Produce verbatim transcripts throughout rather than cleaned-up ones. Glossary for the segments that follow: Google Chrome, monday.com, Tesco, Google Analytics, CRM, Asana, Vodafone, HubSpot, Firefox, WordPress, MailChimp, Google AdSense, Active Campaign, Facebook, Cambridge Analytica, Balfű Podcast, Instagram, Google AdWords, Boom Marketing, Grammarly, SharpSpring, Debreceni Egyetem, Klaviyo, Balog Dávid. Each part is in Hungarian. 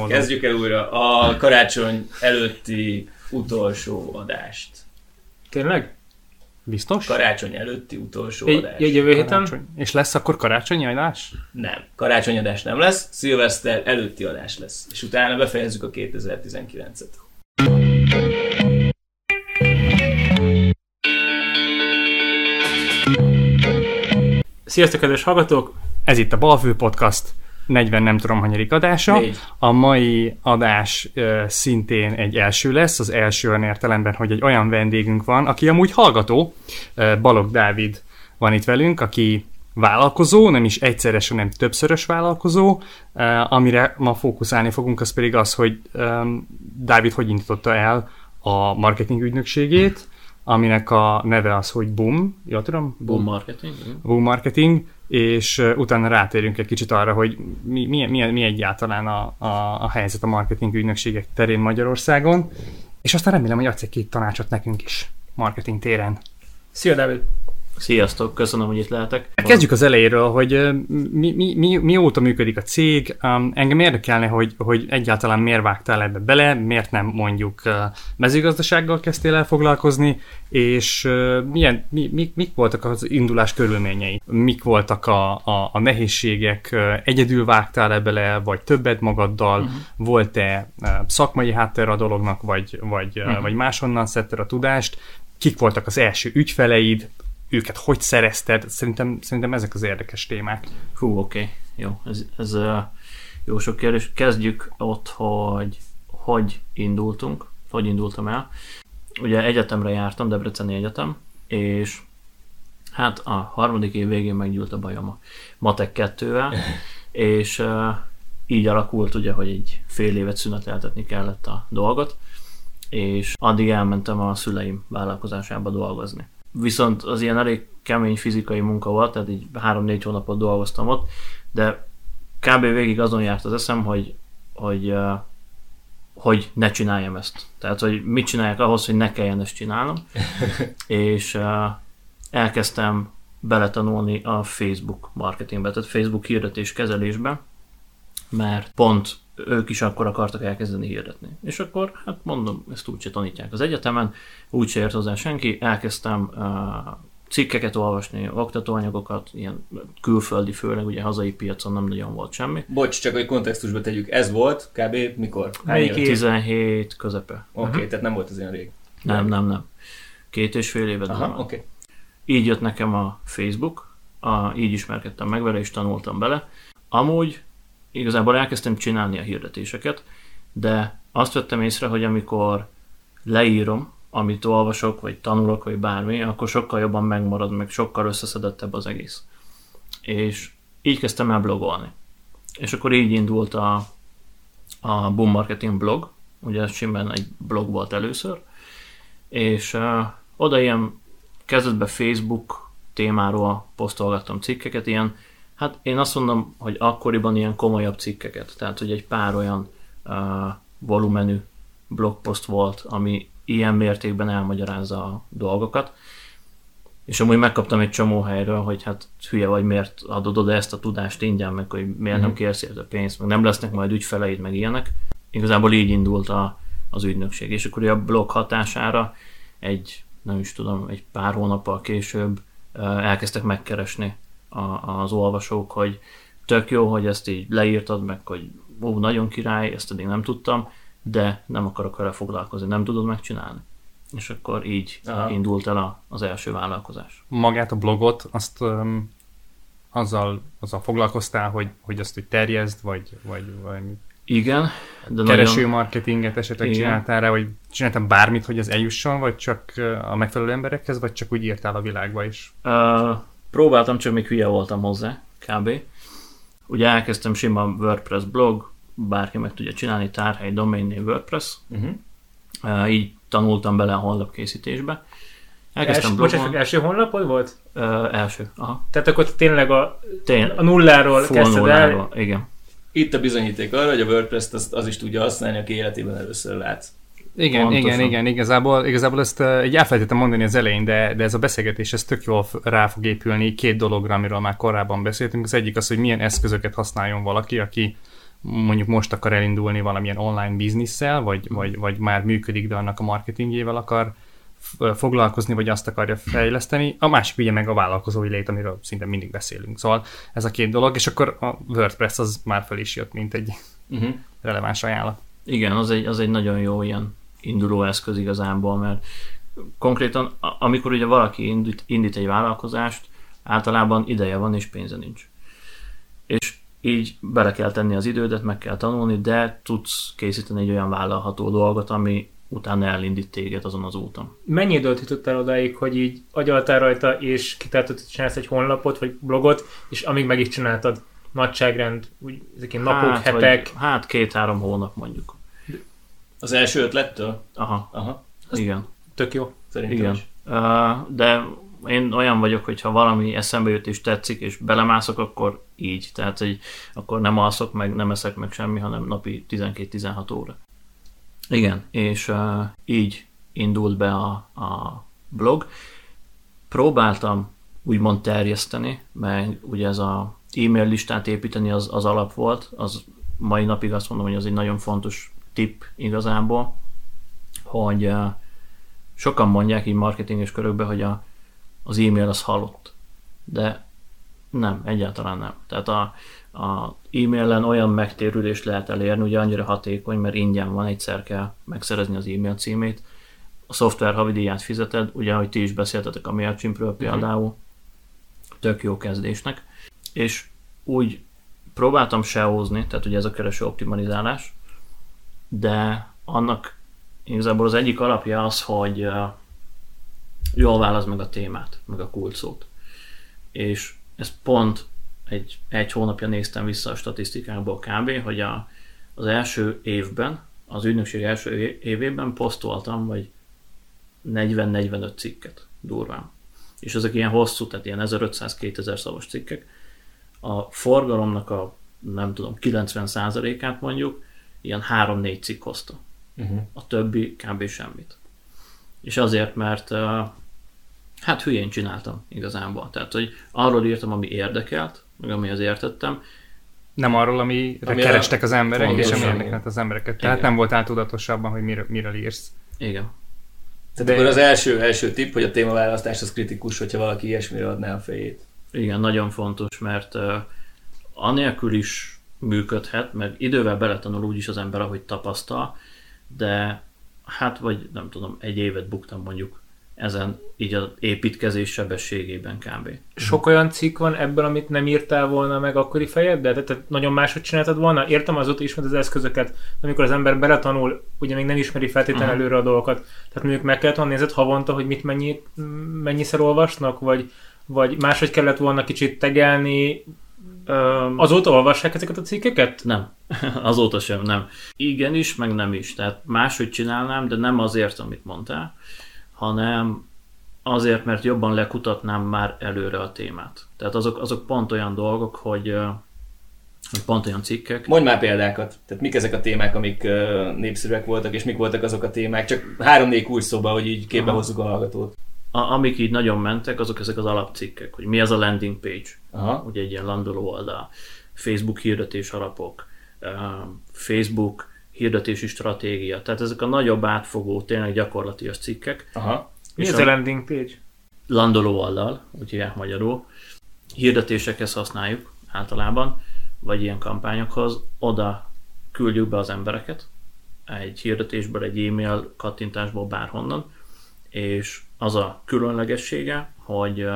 mondom. Kezdjük el újra a karácsony előtti utolsó adást. Tényleg? Biztos? Karácsony előtti utolsó egy, adás. Egy jövő héten? És lesz akkor karácsonyi adás? Nem. Karácsonyi adás nem lesz, szilveszter előtti adás lesz. És utána befejezzük a kétezer-tizenkilencet. Sziasztok, kedves hallgatók! Ez itt a Balfű Podcast negyven nem tudom hanyadik adása. Négy. A mai adás ö, szintén egy első lesz, az első olyan értelemben, hogy egy olyan vendégünk van, aki amúgy hallgató, ö, Balog Dávid van itt velünk, aki vállalkozó, nem is egyszeres, hanem többszörös vállalkozó, ö, amire ma fókuszálni fogunk, az pedig az, hogy ö, Dávid hogy indította el a marketing ügynökségét, aminek a neve az, hogy Boom, jól tudom? Boom Marketing. Boom Marketing, és utána rátérünk egy kicsit arra, hogy mi, mi, mi, mi egyáltalán a, a, a helyzet a marketing ügynökségek terén Magyarországon, és aztán remélem, hogy adsz egy-két tanácsot nekünk is marketing téren. Szia, Dávid! Sziasztok, köszönöm, hogy itt lehetek. Kezdjük az elejéről, hogy mi, mi, mi, mióta működik a cég. Engem érdekelne, hogy, hogy egyáltalán miért vágtál ebbe bele, miért nem mondjuk mezőgazdasággal kezdtél el foglalkozni, és milyen, mi, mi, mik voltak az indulás körülményei? Mik voltak a, a, a nehézségek? Egyedül vágtál ebbe bele, vagy többet magaddal? Uh-huh. Volt-e szakmai háttér a dolognak, vagy, vagy, uh-huh. vagy máshonnan szedted a tudást? Kik voltak az első ügyfeleid? Őket hogy szerezted? Szerintem, szerintem ezek az érdekes témák. Hú, oké. Okay. Jó, ez, ez jó sok kérdés. Kezdjük ott, hogy hogy indultunk, hogy indultam el. Ugye egyetemre jártam, Debreceni Egyetem, és hát a harmadik év végén meggyűlt a bajom a matek kettővel, és így alakult ugye, hogy egy fél évet szüneteltetni kellett a dolgot, és addig elmentem a szüleim vállalkozásába dolgozni. Viszont az ilyen elég kemény fizikai munka volt, tehát így három-négy hónapot dolgoztam ott, de kb. Végig azon járt az eszem, hogy, hogy, hogy ne csináljam ezt. Tehát, hogy mit csinálják ahhoz, hogy ne kelljen ezt csinálnom. És elkezdtem beletanulni a Facebook marketingbe, tehát Facebook hirdetés kezelésbe, mert pont ők is akkor akartak elkezdeni hirdetni. És akkor, hát mondom, ezt úgyse tanítják az egyetemen, úgyse ért hozzá senki, elkezdtem uh, cikkeket olvasni, oktatóanyagokat, ilyen külföldi, főleg ugye hazai piacon nem nagyon volt semmi. Bocs, csak hogy kontextusba tegyük, ez volt kb. Mikor? Hány tizenhét közepe. Oké, okay, tehát nem volt az ilyen rég. Nem, nem, nem. Két és fél éve. Aha, okay. Így jött nekem a Facebook, a, így ismerkedtem meg vele, és tanultam bele. Amúgy igazából elkezdtem csinálni a hirdetéseket, de azt vettem észre, hogy amikor leírom, amit olvasok, vagy tanulok, vagy bármi, akkor sokkal jobban megmarad, meg sokkal összeszedettebb az egész. És így kezdtem el blogolni. És akkor így indult a, a Boom Marketing blog, ugye ez simán egy blog volt először, és uh, oda ilyen kezdetben Facebook témáról posztolgattam cikkeket, ilyen. Hát én azt mondom, hogy akkoriban ilyen komolyabb cikkeket, tehát hogy egy pár olyan uh, volumenű blogpost volt, ami ilyen mértékben elmagyarázza a dolgokat, és amúgy megkaptam egy csomó helyről, hogy hát hülye vagy, miért adod oda ezt a tudást ingyen, meg hogy miért mm. nem kérsz érte pénzt, meg nem lesznek majd ügyfeleid, meg ilyenek. Igazából így indult a, az ügynökség, és akkor a blog hatására egy, nem is tudom, egy pár hónappal később uh, elkezdtek megkeresni az olvasók, hogy tök jó, hogy ezt így leírtad meg, hogy ó, nagyon király, ezt eddig nem tudtam, de nem akarok vele foglalkozni, nem tudod megcsinálni. És akkor így Aha. indult el a, az első vállalkozás. Magát a blogot, azt um, azzal, azzal foglalkoztál, hogy, hogy azt úgy terjeszd, vagy, vagy, vagy igen, de kereső nagyon... marketinget esetleg igen. Csináltál rá, vagy csináltam bármit, hogy ez eljusson, vagy csak a megfelelő emberekhez, vagy csak úgy írtál a világba is? Uh, Próbáltam, csak még hülye voltam hozzá, kb. Ugye elkezdtem sima WordPress blog, bárki meg tudja csinálni, tárhely, domain név WordPress. Uh-huh. Így tanultam bele a honlapkészítésbe. Elkezdtem blogolni. Bocsánat, első honlapod volt? Uh, első, aha. Tehát akkor tényleg a, Tény- a nulláról kezdted nulláról. El? Igen. Itt a bizonyíték arra, hogy a WordPress-t az, az is tudja használni, aki életében először látsz. Igen, pontosan. igen, igen, igazából, igazából ezt egy elfelejtettem mondani az elején, de, de ez a beszélgetés ez tök jól rá fog épülni két dologra, amiről már korábban beszéltünk. Az egyik az, hogy milyen eszközöket használjon valaki, aki mondjuk most akar elindulni valamilyen online biznisszel, vagy, vagy, vagy már működik, de annak a marketingjével akar foglalkozni, vagy azt akarja fejleszteni. A másik ugye meg a vállalkozói lét, amiről szinte mindig beszélünk. Szóval ez a két dolog, és akkor a WordPress az már fel is jött, mint egy uh-huh. releváns ajánlat. Igen, az egy, az egy nagyon jó ilyen induló eszköz igazából, mert konkrétan, amikor ugye valaki indít, indít egy vállalkozást, általában ideje van és pénze nincs. És így bele kell tenni az idődet, meg kell tanulni, de tudsz készíteni egy olyan vállalható dolgot, ami utána elindít téged azon az úton. Mennyi időt jutottál odáig, hogy így agyaltál rajta, és kitaláltad, hogy csinálsz egy honlapot, vagy blogot, és amíg meg is csináltad? Nagyságrend, úgy, ezek ilyen napok, hát, hetek? Vagy, hát két-három hónap mondjuk. Az első ötlettől? Aha. Aha. Igen. Tök jó. Szerintem is. De én olyan vagyok, hogy ha valami eszembe jut és tetszik, és belemászok, akkor így. Tehát, hogy akkor nem alszok, meg nem eszek meg semmi, hanem napi tizenkét-tizenhat óra. Igen, és uh, így indult be a, a blog. Próbáltam úgymond terjeszteni, meg ugye ez a e-mail listát építeni az, az alap volt, az mai napig azt mondom, hogy az egy nagyon fontos tipp igazából, hogy uh, sokan mondják így marketinges körökben, hogy a, az e-mail az halott, de nem, egyáltalán nem. Tehát a, a e-mailen olyan megtérülést lehet elérni, ugye annyira hatékony, mert ingyen van, egyszer kell megszerezni az e-mail címét, a szoftver havidíját fizeted, ugye ahogy ti is beszéltetek a MailChimpről például, mm-hmm. tök jó kezdésnek, és úgy próbáltam seózni, tehát ugye ez a kereső optimalizálás, de annak igazából az egyik alapja az, hogy jól válaszd meg a témát, meg a kulcsszót. És ez pont egy, egy hónapja néztem vissza a statisztikákból kb., hogy a, az első évben, az ügynökség első évében posztoltam, vagy negyven-negyvenöt cikket durván. És ezek ilyen hosszú, tehát ilyen ezerötszáz-kétezer szavas cikkek. A forgalomnak a, nem tudom, kilencven százalékát mondjuk, ilyen három-négy cikk hozta. Uh-huh. A többi kb. Semmit. És azért, mert hát hülyén csináltam igazából. Tehát, hogy arról írtam, ami érdekelt, meg amihez értettem. Nem arról, amire ami kerestek az emberek, és ami érdekelt az embereket. Tehát igen. Nem voltál tudatosabban, hogy miről, miről írsz. Igen. Tehát akkor az első, első tipp, hogy a témaválasztás az kritikus, hogyha valaki ilyesmire adná a fejét. Igen, nagyon fontos, mert uh, anélkül is működhet, meg idővel beletanul úgyis az ember, ahogy tapasztal, de hát vagy nem tudom, egy évet buktam mondjuk ezen így az építkezés sebességében kb. Sok olyan cikk van ebből, amit nem írtál volna meg akkori fejed, de tehát nagyon máshogy csináltad volna? Értem azóta ismert az eszközöket, amikor az ember beletanul, ugye még nem ismeri feltétlenül uh-huh. előre a dolgokat, tehát mondjuk meg kellett volna nézed havonta, hogy mit mennyi, mennyiszer olvasnak, vagy vagy máshogy kellett volna kicsit tegelni. Azóta olvassák ezeket a cikkeket? Nem. Azóta sem, nem. Igenis, meg nem is. Tehát máshogy csinálnám, de nem azért, amit mondtál, hanem azért, mert jobban lekutatnám már előre a témát. Tehát azok, azok pont olyan dolgok, hogy pont olyan cikkek. Mondj már példákat. Tehát mik ezek a témák, amik népszerűek voltak, és mik voltak azok a témák? Csak három-négy kulcs szóba, hogy így képbe hozzuk a hallgatót. A, amik így nagyon mentek, azok ezek az alapcikkek, hogy mi az a landing page, aha. ugye egy ilyen landoló oldal, Facebook hirdetés alapok, Facebook hirdetési stratégia, tehát ezek a nagyobb átfogó, tényleg gyakorlatias cikkek. Aha. Mi az a landing page? Landoló oldal, úgy hívják magyarul, hirdetésekhez használjuk általában, vagy ilyen kampányokhoz, oda küldjük be az embereket, egy hirdetésből, egy e-mail kattintásból, bárhonnan, és az a különlegessége, hogy uh,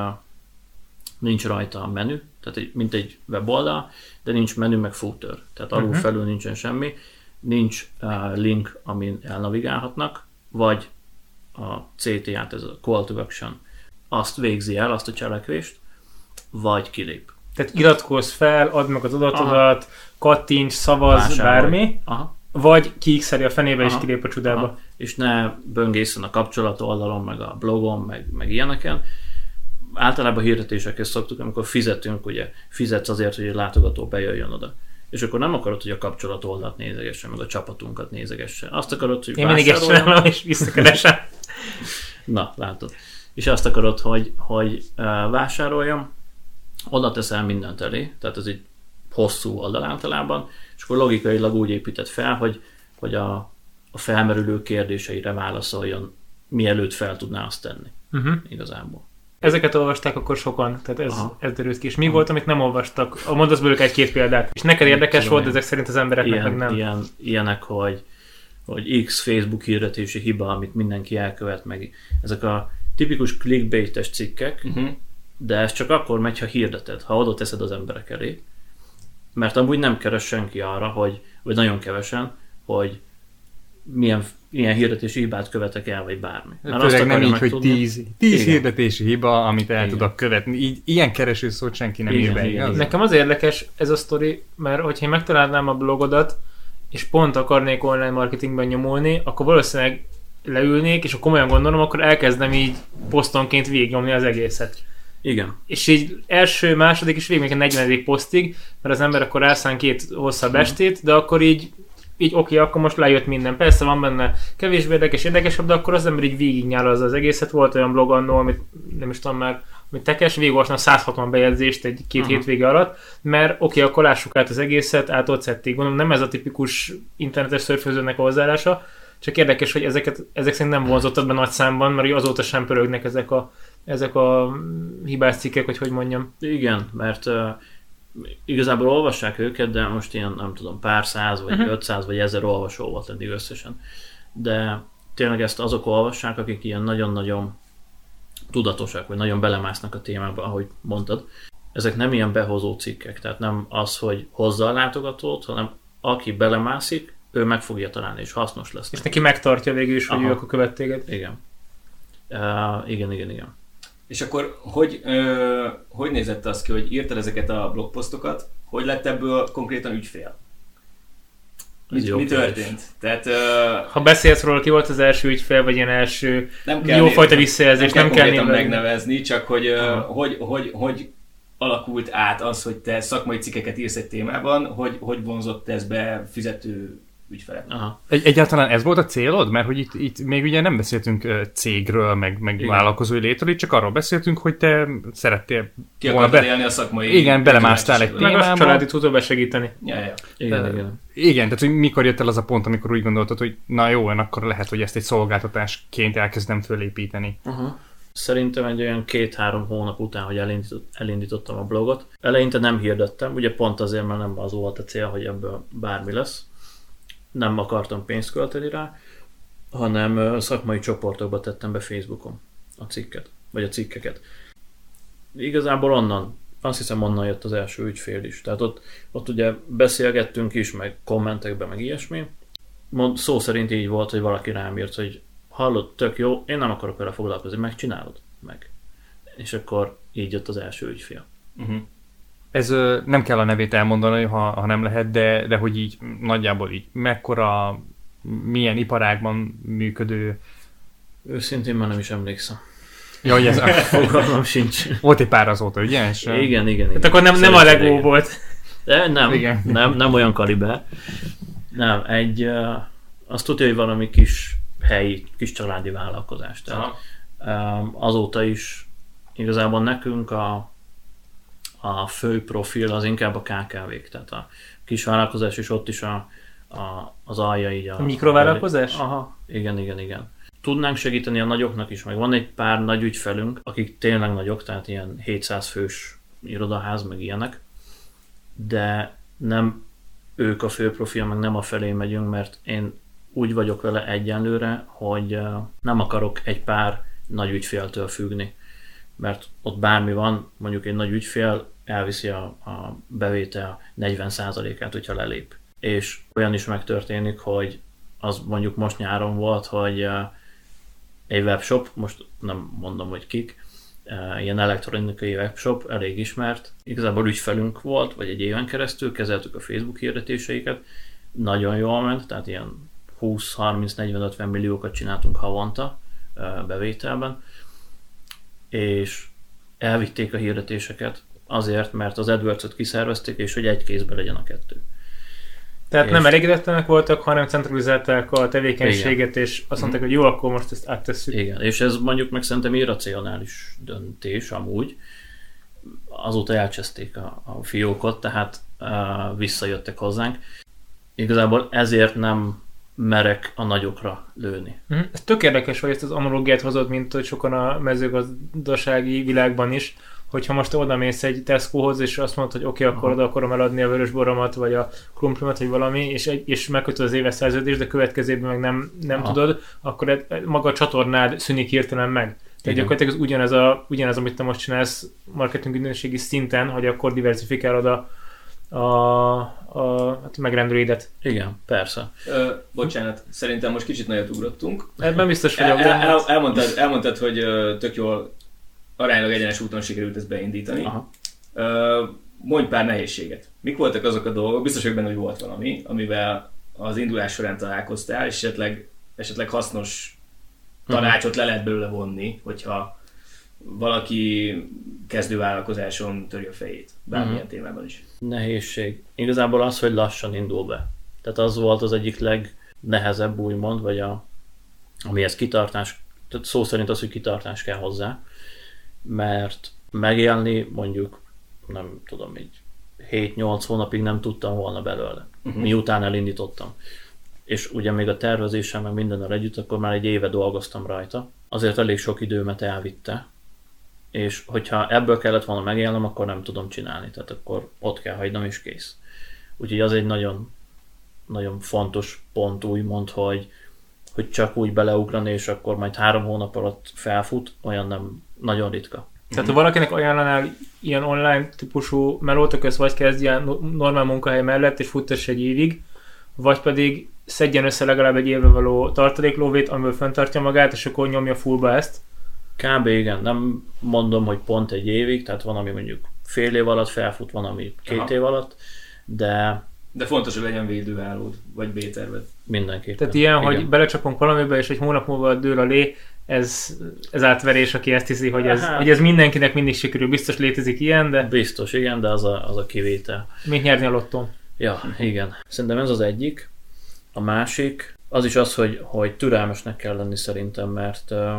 nincs rajta a menü, tehát egy, mint egy weboldal, de nincs menü meg footer, tehát alul uh-huh. felül nincsen semmi, nincs uh, link, amin elnavigálhatnak, vagy a cé té á-t, ez a call to action, azt végzi el, azt a cselekvést, vagy kilép. Tehát iratkozz fel, add meg az adatodat, aha. kattints, szavazz, vásárolj. Bármi. Aha. Vagy kiikszeli a fenébe, aha, és kilép a csodába. Aha. És ne böngészen a kapcsolat oldalon, meg a blogon, meg, meg ilyeneken. Általában hirdetésekhez szoktuk, amikor fizetünk, ugye fizetsz azért, hogy egy látogató bejöjjön oda. És akkor nem akarod, hogy a kapcsolat oldalt nézegesse, meg a csapatunkat nézegesse. Azt akarod, hogy én mindig ezt csinálom, és visszakeresem. Na, látod. És azt akarod, hogy, hogy vásároljam, oda teszel mindent elé, tehát ez egy hosszú oldal általában, és akkor logikailag úgy épített fel, hogy, hogy a, a felmerülő kérdéseire válaszoljon, mielőtt fel tudná azt tenni uh-huh. igazából. Ezeket olvasták akkor sokan, tehát ez, ez derült ki. És mi Aha. volt, amit nem olvastak? Mondasz belőle egy-két példát. És neked érdekes Tudom, volt, ezek szerint az embereknek ilyen, meg nem. Ilyen, ilyenek, hogy, hogy X Facebook hirdetési hiba, amit mindenki elkövet meg. Ezek a tipikus clickbait-es cikkek, uh-huh. de ez csak akkor megy, ha hirdeted, ha oda teszed az emberek elé. Mert amúgy nem keres senki arra, hogy, vagy nagyon kevesen, hogy milyen, milyen hirdetési hibát követek el, vagy bármi. Főleg nem így, hogy tíz, tíz hirdetési hiba, amit el igen. tudok követni. Így, ilyen keresőszót senki nem igen, ír be. Igen, igen. Nekem az érdekes ez a sztori, mert hogyha én megtalálnám a blogodat, és pont akarnék online marketingben nyomulni, akkor valószínűleg leülnék, és ha komolyan gondolom, akkor elkezdem így posztonként végignyomni az egészet. Igen. És így első, második és végig a negyvenedik posztig, mert az ember akkor rászán két hosszabb estét, de akkor így így oké, okay, akkor most lejött minden. Persze van benne kevésbé érdekes, érdekesebb, de akkor az ember így végignyál az az egészet. Volt olyan blog annól, amit nem is tudom már, amit tekes, végigolvastam száz hatvan bejegyzést egy-két uh-huh. hétvége alatt, mert oké, okay, akkor lássuk át az egészet, ától szették. Gondolom, nem ez a tipikus internetes szörfőzőnek a hozzáállása, csak érdekes, hogy ezeket, ezek szerint nem vonzottad be nagy számban, mert azóta sem pörögnek ezek a, ezek a hibás cikkek, hogy hogy mondjam. Igen, mert... Uh... igazából olvassák őket, de most ilyen, nem tudom, pár száz, vagy uh-huh. ötszáz, vagy ezer olvasó volt eddig összesen. De tényleg ezt azok olvassák, akik ilyen nagyon-nagyon tudatosak, vagy nagyon belemásznak a témába, ahogy mondtad. Ezek nem ilyen behozó cikkek, tehát nem az, hogy hozza a látogatót, hanem aki belemászik, ő meg fogja találni, és hasznos lesz. És neki megtartja végül is, Aha. hogy ő akkor követ téged. Igen. Uh, igen, igen, igen. És akkor hogy, ö, hogy nézett az ki, hogy írtad ezeket a blogposztokat, hogy lett ebből konkrétan ügyfél? Mit, mi történt? Tehát, ö, ha beszélsz róla, ki volt az első ügyfél, vagy ilyen első jófajta visszajelzés, nem kell, nem kell megnevezni, csak hogy, ö, hogy, hogy, hogy alakult át az, hogy te szakmai cikkeket írsz egy témában, hogy, hogy vonzott ez be fizető Aha. Egy, egyáltalán ez volt a célod? Mert hogy itt, itt még ugye nem beszéltünk cégről, meg, meg vállalkozói létről, itt csak arról beszéltünk, hogy te szerettél ki volna be... élni a szakmai... Igen, belemásztál egy témába. Meg a családi tudtál besegíteni. Ja, ja. Igen, de, igen. igen, tehát hogy mikor jött el az a pont, amikor úgy gondoltad, hogy na jó, akkor lehet, hogy ezt egy szolgáltatásként elkezdem fölépíteni. Uh-huh. Szerintem egy olyan két-három hónap után, hogy elindított, elindítottam a blogot. Eleinte nem hirdettem, ugye pont azért, mert nem az volt a cél, hogy ebből bármi lesz. Nem akartam pénzt költeni rá, hanem szakmai csoportokba tettem be Facebookon a cikket, vagy a cikkeket. Igazából onnan, azt hiszem onnan jött az első ügyfél is. Tehát ott, ott ugye beszélgettünk is, meg kommentekben, meg ilyesmi. Mond, szó szerint így volt, hogy valaki rám írt, hogy hallod, tök jó, én nem akarok vele foglalkozni, megcsinálod meg. És akkor így jött az első ügyfél. Uh-huh. Ez nem kell a nevét elmondani, ha, ha nem lehet, de, de hogy így nagyjából így mekkora, milyen iparágban működő... Őszintén már nem is emlékszem. Jaj, ez a fogalmam sincs. Volt egy pár azóta, ugye? És igen, igen, igen. Hát akkor nem, nem a Lego igen. volt. De nem, igen. nem, nem olyan kaliber. Nem, egy... Azt tudja, hogy valami kis helyi, kis családi vállalkozás. Tehát azóta is igazából nekünk a... a fő profil az inkább a ká ká vék, tehát a kisvállalkozás, és ott is a, a, az alja így a... A mikrovállalkozás? Aha, igen, igen, igen. Tudnánk segíteni a nagyoknak is, meg van egy pár nagy ügyfelünk, akik tényleg nagyok, tehát ilyen hétszáz fős irodaház, meg ilyenek, de nem ők a fő profil, meg nem a felé megyünk, mert én úgy vagyok vele egyenlőre, hogy nem akarok egy pár nagy ügyféltől függni, mert ott bármi van, mondjuk egy nagy ügyfél elviszi a, a bevétel negyven százalékát, hogyha lelép. És olyan is megtörténik, hogy az mondjuk most nyáron volt, hogy egy webshop, most nem mondom, hogy kik, ilyen elektronikai webshop, elég ismert. Igazából ügyfelünk volt, vagy egy éven keresztül kezeltük a Facebook hirdetéseiket, nagyon jól ment, tehát ilyen húsz harminc negyven ötven milliókat csináltunk havonta bevételben, és elvitték a hirdetéseket azért, mert az AdWords-ot kiszervezték, és hogy egy kézben legyen a kettő. Tehát és nem elégedetlenek voltak, hanem centralizálták a tevékenységet, igen. és azt mondták, hogy jó, akkor most ezt áttesszük. Igen, és ez mondjuk meg szerintem irracionális döntés amúgy, azóta elcseszték a, a fiókot, tehát uh, visszajöttek hozzánk. Igazából ezért nem merek a nagyokra lőni. Mm, ez tök érdekes, hogy ezt az analógiát hozott, mint hogy sokan a mezőgazdasági világban is, hogyha most oda mész egy Tescohoz, és azt mondod, hogy oké, okay, akkor oda akarom eladni a vörösboromat, vagy a krumplimat, vagy valami, és, és megkötöd az éves szerződést, de következő évben meg nem, nem tudod, akkor maga a csatornád szűnik hirtelen meg. Tehát gyakorlatilag ugyanez, a, ugyanez, amit te most csinálsz marketing ügynökségi szinten, hogy akkor diversifikálod a, a, a, a megrendelőidet. Igen, persze. Ö, bocsánat, szerintem most kicsit nagyot ugrottunk. Ebben biztos vagyok. El, el, elmondtad, elmondtad, hogy tök jól aránylag egyenes úton sikerült ezt beindítani. Aha. Mondj pár nehézséget. Mik voltak azok a dolgok, biztos vagyok benne, hogy volt valami, amivel az indulás során találkoztál, és esetleg, esetleg hasznos tanácsot le lehet belőle vonni, hogyha valaki kezdővállalkozáson törje a fejét, bármilyen uh-huh. témában is. Nehézség. Igazából az, hogy lassan indul be. Tehát az volt az egyik legnehezebb, úgymond, vagy a, amihez kitartás, tehát szó szerint az, hogy kitartás kell hozzá, mert megélni mondjuk, nem tudom, így hét-nyolc hónapig nem tudtam volna belőle, uh-huh. miután elindítottam. És ugye még a tervezéssel, meg mindennel együtt, akkor már egy éve dolgoztam rajta. Azért elég sok időmet elvitte, és hogyha ebből kellett volna megélnem, akkor nem tudom csinálni, tehát akkor ott kell hagynom, és kész. Úgyhogy az egy nagyon, nagyon fontos pont, úgymond, hogy, hogy csak úgy beleugrani, és akkor majd három hónap alatt felfut, olyan nem, nagyon ritka. Tehát ha valakinek ajánlanál ilyen online típusú melót, köz vagy kezdj ilyen normál munkahely mellett, és futtass egy évig, vagy pedig szedjen össze legalább egy évre való tartaléklóvét, amiből fenntartja magát, és akkor nyomja fullba ezt. Kb. Igen, nem mondom, hogy pont egy évig, tehát van, ami mondjuk fél év alatt felfut, van, ami két Aha. év alatt, de... De fontos, hogy legyen védőállód, vagy B-terved. Mindenképpen. Tehát ilyen, igen. hogy belecsapunk valamibe, és egy hónap múlva dől a lé, ez, ez átverés, aki ezt hiszi, hogy ez, hogy ez mindenkinek mindig sikerül. Biztos létezik ilyen, de... Biztos, igen, de az a, az a kivétel. Mint nyerni a lottón. Ja, igen. Szerintem ez az egyik. A másik, az is az, hogy, hogy türelmesnek kell lenni szerintem, mert uh,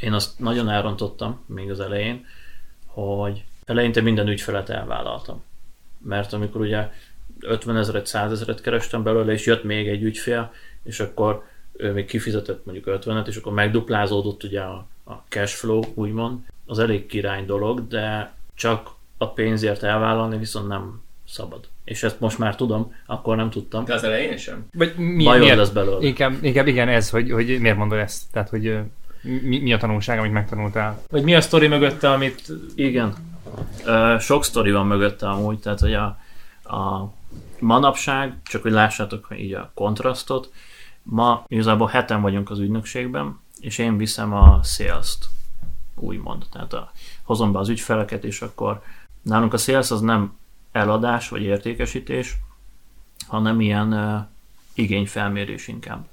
én azt nagyon elrontottam még az elején, hogy eleinte minden ügyfelet elvállaltam. Mert amikor ugye ötven ezeret, száz ezeret kerestem belőle, és jött még egy ügyfél, és akkor ő még kifizetett mondjuk ötvenet, és akkor megduplázódott ugye a, a cash flow, úgymond. Az elég király dolog, de csak a pénzért elvállalni viszont nem szabad. És ezt most már tudom, akkor nem tudtam. De az elején sem? Vagy mi, miért, lesz belőle. Inkább, inkább igen, ez, hogy, hogy miért mondod ezt? Tehát, hogy mi, mi a tanulság, amit megtanultál? Vagy mi a sztori mögötte, amit... Igen. Sok sztori van mögötte amúgy, tehát, hogy a, a manapság, csak hogy lássátok így a kontrasztot, ma igazából heten vagyunk az ügynökségben, és én viszem a sales-t, úgymond. Tehát a, hozom be az ügyfeleket, és akkor nálunk a sales az nem eladás vagy értékesítés, hanem ilyen uh, igényfelmérés inkább.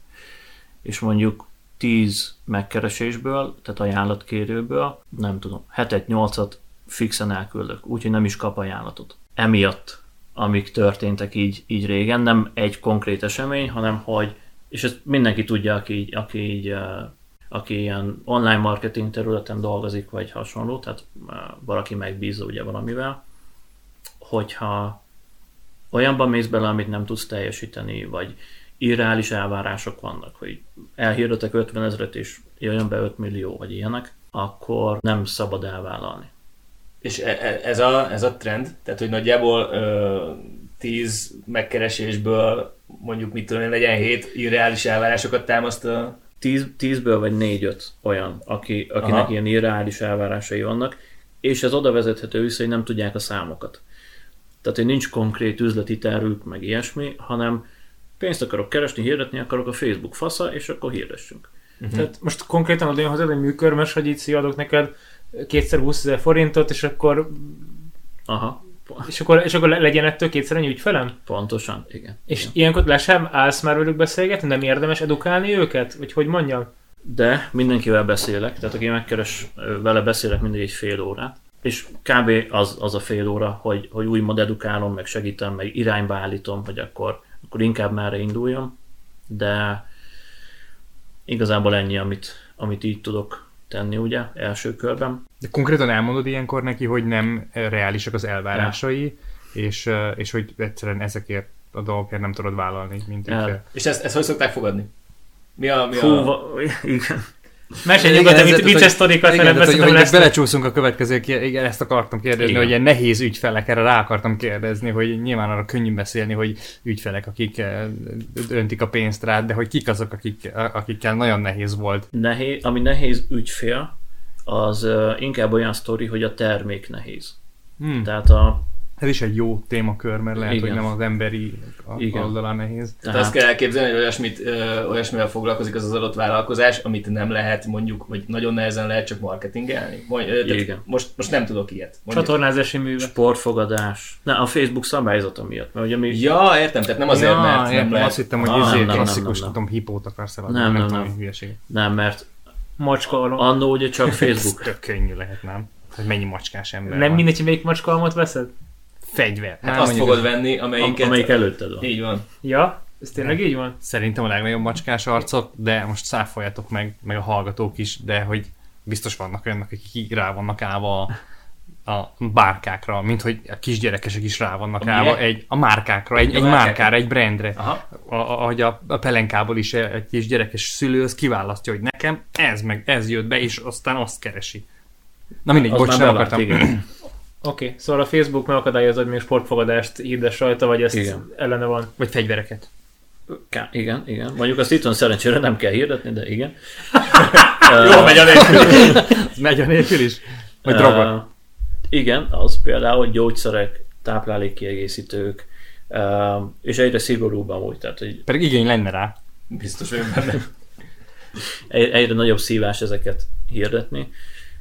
És mondjuk tíz megkeresésből, tehát ajánlatkérőből, nem tudom, hetet-nyolcat fixen elküldök, úgyhogy nem is kap ajánlatot. Emiatt, amik történtek így, így régen, nem egy konkrét esemény, hanem hogy, és ezt mindenki tudja, aki, aki, így, uh, aki ilyen online marketing területen dolgozik, vagy hasonló, tehát uh, valaki megbízza ugye valamivel, hogyha olyanban mész bele, amit nem tudsz teljesíteni, vagy irreális elvárások vannak, hogy elhirdetek ötven ezret, és jöjjön be öt millió, vagy ilyenek, akkor nem szabad elvállalni. És ez a, ez a trend? Tehát, hogy nagyjából tíz megkeresésből mondjuk mit tudom én, legyen hét irreális elvárásokat támaszt a... tízből vagy négy-öt olyan, aki, akinek Aha. ilyen irreális elvárásai vannak, és ez oda vezethető vissza, hogy nem tudják a számokat. Tehát, hogy nincs konkrét üzleti tervük, meg ilyesmi, hanem pénzt akarok keresni, hirdetni akarok, a Facebook fasza, és akkor hirdessünk. Uh-huh. Tehát most konkrétan adjon hozzá, hogy műkörmös, hogy így adok neked kétszer húszezer forintot, és akkor... Aha. És akkor, és akkor legyen ettől kétszer ennyi ügyfelem? Pontosan, igen. És igen. ilyenkor le sem állsz már velük beszélgetni? Nem érdemes edukálni őket? Vagy hogy mondjam? De mindenkivel beszélek, tehát aki megkeres, vele beszélek mindig egy fél órát. És kb. Az, az a fél óra, hogy, hogy úgymond edukálom, meg segítem, meg irányba állítom, hogy akkor, akkor inkább merre induljam, de igazából ennyi, amit, amit így tudok tenni, ugye, első körben. De konkrétan elmondod ilyenkor neki, hogy nem reálisak az elvárásai, ja. és, és hogy egyszerűen ezekért a dolgokért nem tudod vállalni, mint ja. És ezt, ezt hogy szokták fogadni? Mi a... Mi a... Hú, igen. Mesélj nyugodtan, mit vicces sztorikat felebb beszéltem lesz. Belecsúszunk a következő, igen, ezt akartam kérdezni, igen. Hogy ilyen nehéz ügyfelek, erre rá akartam kérdezni, hogy nyilván arra könnyű beszélni, hogy ügyfelek, akik öntik a pénzt rád, de hogy kik azok, akik, akikkel nagyon nehéz volt. Nehéz, ami nehéz ügyfél, az inkább olyan sztori, hogy a termék nehéz. Hmm. Tehát a... Ez is egy jó témakör, mert lehet, igen. hogy nem az emberi oldalán nehéz. Tehát azt kell elképzelni, hogy olyasmit, ö, olyasmivel foglalkozik az az adott vállalkozás, amit nem lehet mondjuk, vagy nagyon nehezen lehet csak marketingelni. Most, most nem tudok ilyet. Mondjuk. Csatornázási műve. Sportfogadás. Na, a Facebook szabályzata miatt. Mert ugye mi... Ja, értem, tehát nem azért, ja, mert nem értem, lehet. Azt hittem, hogy ah, ezért klasszikus, nem, nem, nem. tudom, hipót akarsz eladni. Nem, nem, nem. Nem, nem mert macskalom. Annó ugye csak Facebook. Tök könnyű lehet, nem? Hogy mennyi macskás ember Nem van. Mindegy, hogy melyik macskalmat veszed? Fegyver. Hát azt fogod venni, amelyiket... amelyik előtted van. Így van. Ja, ez tényleg így van? Szerintem a legnagyobb macskás arcok, de most száfoljatok meg, meg a hallgatók is, de hogy biztos vannak olyanok, akik rá vannak állva a, a bárkákra, mint hogy a kisgyerekesek is rá vannak állva egy, a márkákra, egy, egy márkára, egy brandre. Ahogy a, a, a pelenkából is egy kisgyerekes szülő, az kiválasztja, hogy nekem ez meg ez jött be, és aztán azt keresi. Na mindegy, az bocs, nem akartam... Igen. Oké, okay, szóval a Facebook megakadályozza, hogy még sportfogadást hirdes rajta, vagy ezt igen. ellene van. Vagy fegyvereket. K- igen, igen. Mondjuk azt itthon szerencsére nem kell hirdetni, de igen. Jó, megy a nélkül is. Megy a nélkül is. Vagy droga. Uh, igen, az például gyógyszerek, táplálékkiegészítők, uh, és egyre szigorúbb amúgy. Tehát, hogy pedig igény lenne rá. Biztos vagyok benne. Egyre nagyobb szívás ezeket hirdetni,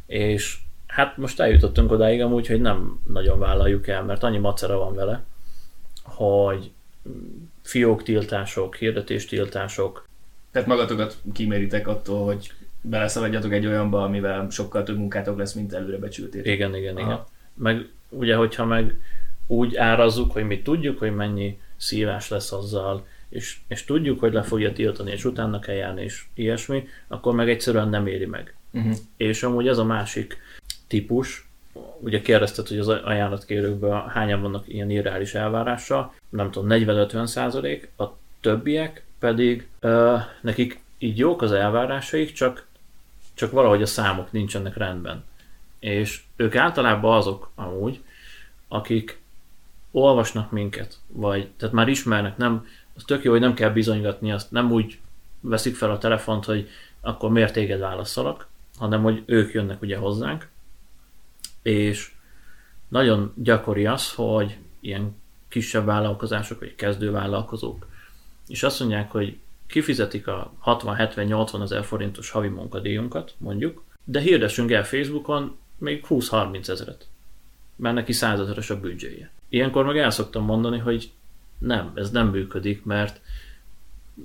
és hát most eljutottunk odáig amúgy, hogy nem nagyon vállaljuk el, mert annyi macera van vele, hogy fióktiltások, hirdetéstiltások. Tehát magatokat kiméritek attól, hogy beleszaladjatok egy olyanba, amivel sokkal több munkátok lesz, mint előre becsültétek. Igen, igen, Aha. igen. Meg ugye, hogyha meg úgy árazzuk, hogy mi tudjuk, hogy mennyi szívás lesz azzal, és, és tudjuk, hogy le fogja tiltani, és utána kell járni, és ilyesmi, akkor meg egyszerűen nem éri meg. Uh-huh. És amúgy ez a másik típus. Ugye kérdezted, hogy az ajánlatkérőkből hányan vannak ilyen irreális elvárással, nem tudom, negyven-ötven százalék, a többiek pedig ö, nekik így jók az elvárásaik, csak, csak valahogy a számok nincsenek rendben. És ők általában azok amúgy, akik olvasnak minket, vagy tehát már ismernek, nem, az tök jó, hogy nem kell bizonygatni azt, nem úgy veszik fel a telefont, hogy akkor miért téged válaszolok, hanem hogy ők jönnek ugye hozzánk, és nagyon gyakori az, hogy ilyen kisebb vállalkozások, vagy kezdővállalkozók, és azt mondják, hogy kifizetik a hatvan-hetven-nyolcvan ezer forintos havi munkadíjunkat, mondjuk, de hirdessünk el Facebookon még húsz-harminc ezeret, mert neki száz ezeres a büdzséje. Ilyenkor meg el szoktam mondani, hogy nem, ez nem működik, mert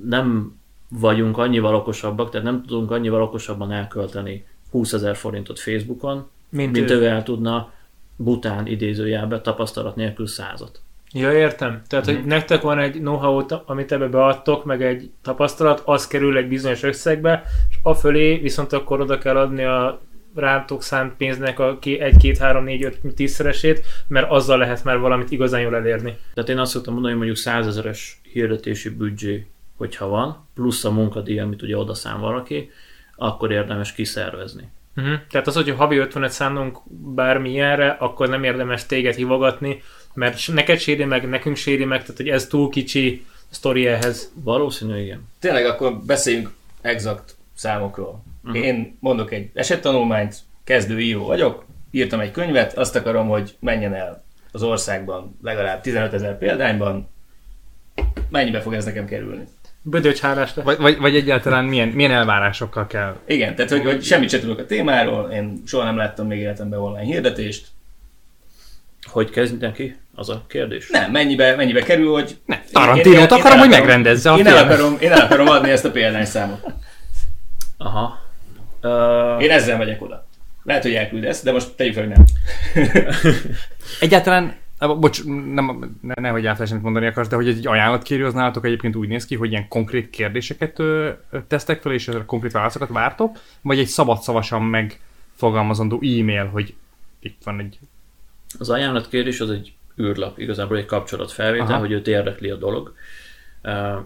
nem vagyunk annyival okosabbak, tehát nem tudunk annyival okosabban elkölteni húszezer forintot Facebookon, mint, mint ő. ő el tudna bután idézőjelbe tapasztalat nélkül százat. Ja, értem. Tehát, mm-hmm. hogy nektek van egy know-how-t, amit ebbe beadtok, meg egy tapasztalat, az kerül egy bizonyos összegbe, és afölé viszont akkor oda kell adni a rátok szánt pénznek a egy, két, három, négy, öt, tízszeresét, mert azzal lehet már valamit igazán jól elérni. Tehát én azt szoktam mondani, hogy mondjuk százezeres hirdetési büdzsé, hogyha van, plusz a munkadíj, amit ugye odaszán valaki, akkor érdemes kiszervezni. Uh-huh. Tehát az, hogy havi ötvenet szánunk bármilyenre, akkor nem érdemes téged hívogatni, mert neked séri meg, nekünk séri meg, tehát hogy ez túl kicsi sztori ehhez. Valószínű, igen. Tényleg akkor beszéljünk exakt számokról. Uh-huh. Én mondok egy esettanulmányt, kezdő író vagyok, írtam egy könyvet, azt akarom, hogy menjen el az országban legalább tizenötezer példányban, mennyibe fog ez nekem kerülni? Bödöcs hálás. Vagy, vagy, vagy egyáltalán milyen, milyen elvárásokkal kell. Igen, tehát hogy, hogy semmit sem tudok a témáról, én soha nem láttam még életemben online hirdetést. Hogy kezd neki? Az a kérdés. Nem, mennyibe, mennyibe kerül, hogy... Ne, Tarantinót akarom, hogy megrendezze a én el akarom, én el akarom adni ezt a példányszámot. Aha. Uh... Én ezzel megyek oda. Lehet, hogy elküldesz, de most tegyük fel, hogy nem. Egyáltalán Bocs, nem, ne, nehogy általánosan mondani akarsz, de hogy egy ajánlatkérő az nálatok egyébként úgy néz ki, hogy ilyen konkrét kérdéseket ö, tesztek fel, és ezzel konkrét válaszokat vártok, vagy egy szabadszavasan megfogalmazandó e-mail, hogy itt van egy... Az ajánlatkérés az egy űrlap, igazából egy kapcsolatfelvétel, aha, hogy őt érdekli a dolog,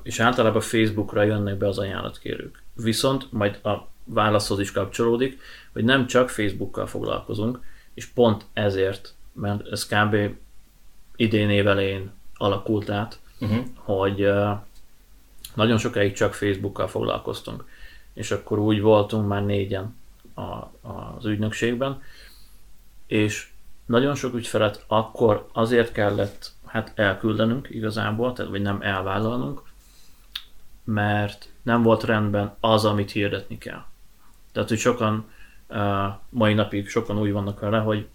és általában Facebookra jönnek be az ajánlatkérők. Viszont majd a válaszhoz is kapcsolódik, hogy nem csak Facebookkal foglalkozunk, és pont ezért, mert ez kb. Idén év elején alakult át, uh-huh. hogy nagyon sokáig csak Facebookkal foglalkoztunk, és akkor úgy voltunk már négyen a, az ügynökségben, és nagyon sok ügyfelet akkor azért kellett hát elküldenünk igazából, tehát, vagy nem elvállalnunk, mert nem volt rendben az, amit hirdetni kell. Tehát, hogy sokan mai napig sokan úgy vannak vele, hogy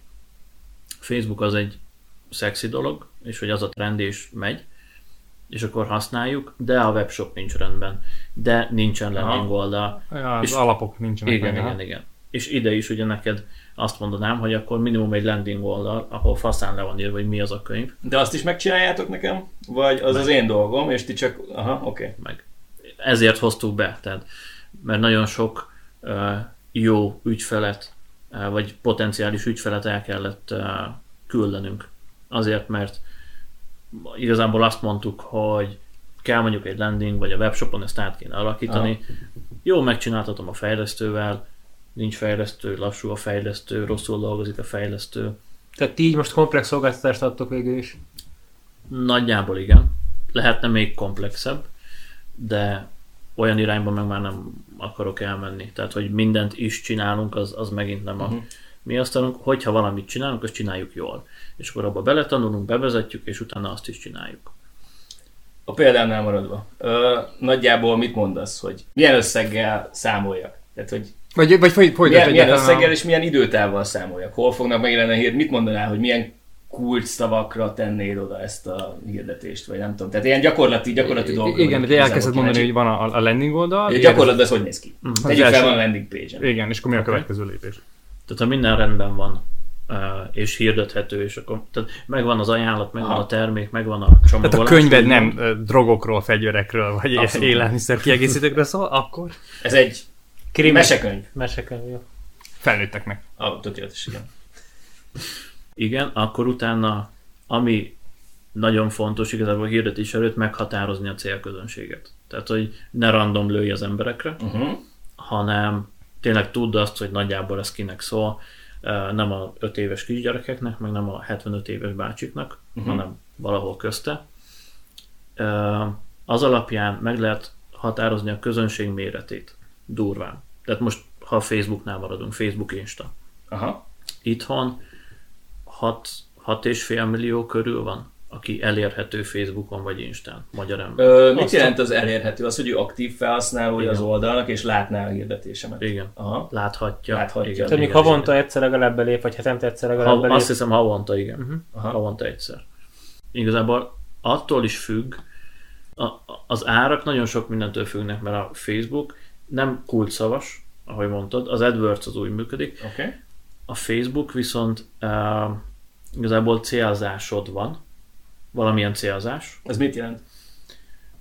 Facebook az egy szexi dolog, és hogy az a trend és megy, és akkor használjuk, de a webshop nincs rendben, de nincsen landing oldal. Ja, az alapok nincsenek. Igen, meg, igen, igen. És ide is ugye neked azt mondanám, hogy akkor minimum egy landing oldal, ahol faszán le van írva, hogy mi az a könyv. De azt is megcsináljátok nekem? Vagy az meg. Az én dolgom, és ti csak... Aha, oké. Okay. Meg. Ezért hoztuk be, tehát, mert nagyon sok uh, jó ügyfelet, uh, vagy potenciális ügyfelet el kellett uh, küldenünk. Azért, mert igazából azt mondtuk, hogy kell mondjuk egy landing, vagy a webshopon ezt át kéne alakítani. Ah. Jó, megcsináltatom a fejlesztővel, nincs fejlesztő, lassú a fejlesztő, rosszul dolgozik a fejlesztő. Tehát ti így most komplex szolgáltatást adtok végül is? Nagyjából igen. Lehetne még komplexebb, de olyan irányban meg már nem akarok elmenni. Tehát, hogy mindent is csinálunk, az, az megint nem a... Uh-huh. Mi azt tanulunk, hogyha valamit csinálunk, azt csináljuk jól. És akkor abba beletanulunk, bevezetjük, és utána azt is csináljuk. A példánál maradva, ö, nagyjából mit mondasz, hogy milyen összeggel számoljak? Tehát, hogy vagy, vagy foly, foly, milyen, vagy milyen összeggel a... és milyen időtávval számoljak? Hol fognak megjelenni a hírt? Mit mondanál, hogy milyen kulcs szavakra tennéd oda ezt a hirdetést? Vagy nem tudom. Tehát ilyen gyakorlati, gyakorlati dolgok. Igen, de elkezded mondani, hogy van a, a landing oldal. Egy gyakorlatban ez hogy néz ki? Uh-huh. Tegyük fel, van a landing page-en. Igen, és akkor mi a következő lépés? Tehát ha minden rendben van, és hirdethető, és akkor tehát megvan az ajánlat, megvan a termék, megvan a csomagolás. Tehát a könyved nem van. Drogokról, fegyverekről, vagy élelmiszer kiegészítőkről szól, akkor? Ez egy krimi mesekönyv. Mesekönyv, jó. Felnőtteknek. Ah, tökéletes, igen. Igen, akkor utána, ami nagyon fontos igazából a hirdetés előtt, meghatározni a célközönséget. Tehát, hogy ne random lőj az emberekre, uh-huh. hanem tényleg tudd azt, hogy nagyjából ez kinek szól, nem a öt éves kisgyerekeknek, meg nem a hetvenöt éves bácsiknak, uh-huh. hanem valahol közte. Az alapján meg lehet határozni a közönség méretét durván. Tehát most, ha Facebooknál maradunk, Facebook, Insta. Aha. Itthon hat egész öt millió körül van, aki elérhető Facebookon vagy Instán, magyar ember. Ö, mit aztán... jelent az elérhető? Az, hogy ő aktív felhasználója az oldalnak, és látná a hirdetésemet. Igen. Aha. Láthatja. Láthatja. Igen. Tehát még havonta egyszer legalább belép, vagy hetente egyszer legalább ha, belép? Azt hiszem havonta, igen. Uh-huh. Havonta egyszer. Igazából attól is függ, a, az árak nagyon sok mindentől függnek, mert a Facebook nem kulcsszavas, ahogy mondtad, az AdWords az úgy működik. Okay. A Facebook viszont uh, igazából célzásod van, valamilyen célzás. Ez mit jelent?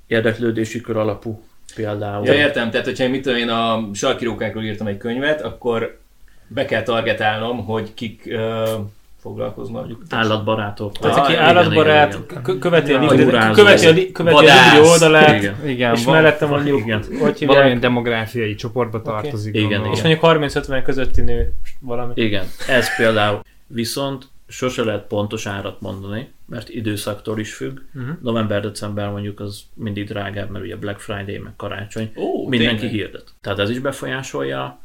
Érdeklődési kör alapú például. Ja, értem, tehát hogyha mit tudom én a sarkirókákról írtam egy könyvet, akkor be kell targetálnom, hogy kik uh, foglalkoznak. Állatbarátok. Tehát aki állatbarát, követi a Libre oldalát, és mellette mondjuk valamilyen demográfiai csoportba tartozik. És mondjuk harminc-ötven közötti nő valami. Igen, ez például. Viszont sose lehet pontos árat mondani, mert időszaktól is függ. Uh-huh. November-december mondjuk az mindig drágább, mert ugye Black Friday, meg karácsony, oh, mindenki tényleg hirdet. Tehát ez is befolyásolja,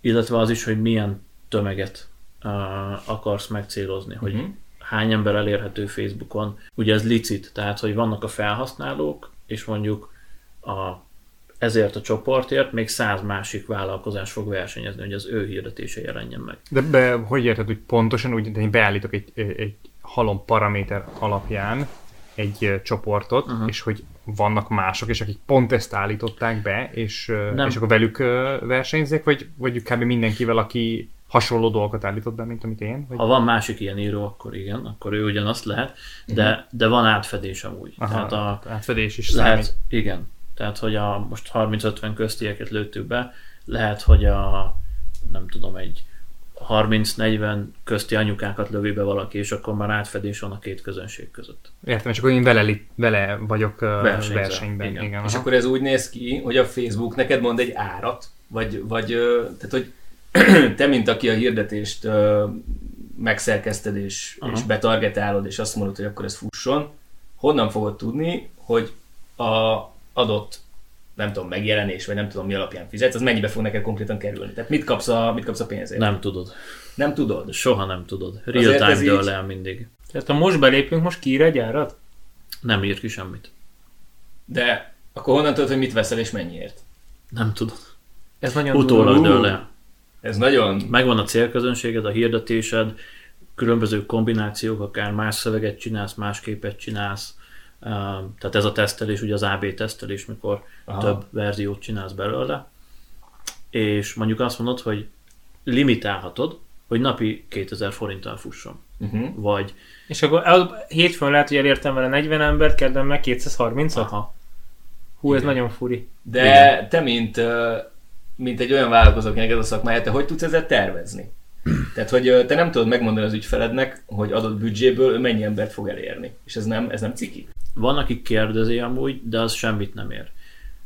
illetve az is, hogy milyen tömeget uh, akarsz megcélozni, uh-huh. hogy hány ember elérhető Facebookon. Ugye ez licit, tehát hogy vannak a felhasználók, és mondjuk a, ezért a csoportért még száz másik vállalkozás fog versenyezni, hogy az ő hirdetése jelenjen meg. De be, hogy érted, hogy pontosan úgy, de én beállítok egy, egy halom paraméter alapján, egy csoportot, uh-huh. és hogy vannak mások, és akik pont ezt állították be, és, és akkor velük versenyzek, vagy, vagy kb. Mindenkivel, aki hasonló dolgokat állított be, mint amit én? Vagy... Ha van másik ilyen író, akkor igen, akkor ő ugyanazt lehet, de, de van átfedés amúgy. Aha, tehát a, átfedés is lehet, számít. Igen, tehát hogy a most harminc-ötven köztieket lőttük be, lehet, hogy a nem tudom, egy harminc-negyven közti anyukákat lövi be valaki, és akkor már átfedés van a két közönség között. Értem, és akkor én vele, vele vagyok versenyző. Versenyben. Igen. Igen, és akkor ez úgy néz ki, hogy a Facebook neked mond egy árat, vagy, vagy tehát, hogy te, mint aki a hirdetést megszerkeszted, és, és betargetálod, és azt mondod, hogy akkor ez fusson, honnan fogod tudni, hogy a adott nem tudom, megjelenés, vagy nem tudom, mi alapján fizetsz, az mennyibe fog neked konkrétan kerülni? Tehát mit kapsz a, mit kapsz a pénzért? Nem tudod. Nem tudod? Soha nem tudod. Real time dől el mindig. Tehát ha most belépünk, most kiír egy árat? Nem ír ki semmit. De akkor honnan tudod, hogy mit veszel és mennyiért? Nem tudod. Ez nagyon utólag dől el. Ez nagyon... Megvan a célközönséged, a hirdetésed, különböző kombinációk, akár más szöveget csinálsz, más képet csinálsz. Tehát ez a tesztelés, ugye az á bé tesztelés, mikor aha. több verziót csinálsz belőle, és mondjuk azt mondod, hogy limitálhatod, hogy napi kétezer forinttal fusson. Uh-huh. Vagy... És akkor hétfőn lehet, hogy elértem vele negyven embert, kedden meg kétszázharmincat? Aha. Hú, igen. Ez nagyon furi. De igen. Te, mint, mint egy olyan vállalkozó, akinek ez a szakmája, te hogy tudsz ezzel tervezni? Tehát, hogy te nem tudod megmondani az ügyfelednek, hogy adott büdzséből mennyi embert fog elérni. És ez nem, ez nem ciki. Van, aki kérdezi amúgy, de az semmit nem ér.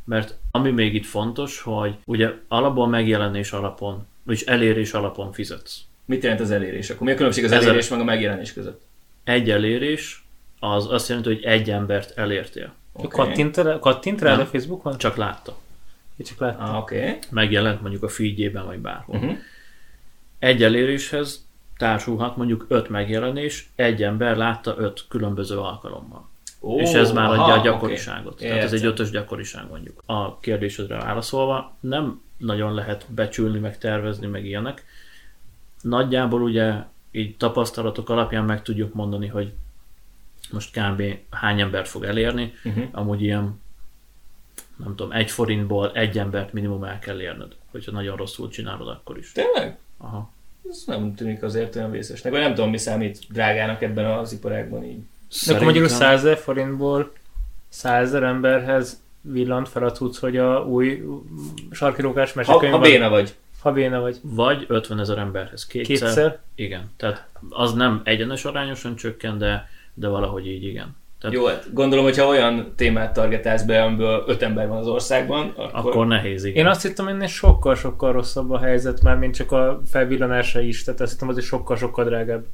Mert ami még itt fontos, hogy ugye alapból megjelenés alapon, vagyis elérés alapon fizetsz. Mit jelent az elérés? Akkor mi a különbség az elérés meg a megjelenés között? Egy elérés az azt jelenti, hogy egy embert elértél. Okay. Kattint, kattint rá a Facebookon? Csak látta. Én csak látta. Ah, okay. Megjelent mondjuk a feedjében, vagy bárhol. Uh-huh. Egy eléréshez társulhat mondjuk öt megjelenés, egy ember látta öt különböző alkalommal. Oh, és ez már adja aha, a gyakoriságot. Okay. Tehát ez egy ötös gyakoriság mondjuk. A kérdésedre válaszolva nem nagyon lehet becsülni, meg tervezni, meg ilyenek. Nagyjából ugye így tapasztalatok alapján meg tudjuk mondani, hogy most kb. Hány embert fog elérni. Uh-huh. Amúgy ilyen, nem tudom, egy forintból egy embert minimum el kell érned. Hogyha nagyon rosszul csinálod, akkor is. Tényleg? Aha. Ez nem tűnik azért olyan vészesnek. Vagy nem tudom, mi számít drágának ebben az iparágban így. De akkor mondjuk a százezer forintból százezer emberhez villant fel a cucc, hogy a új sarkirókás mesekönyv. Ha, ha béna vagy. Ha béna vagy. Vagy ötvenezer emberhez. Kétszer. Kétszer? Igen. Tehát az nem egyenes arányosan csökken, de, de valahogy így igen. Tehát, jó, hát gondolom, hogyha olyan témát targetálsz be, amiből öt ember van az országban, akkor... akkor nehéz, igen. Én azt hittem, hogy sokkal-sokkal rosszabb a helyzet már, mint csak a felvillanása is. Tehát azt hittem, az is sokkal-sokkal drágább.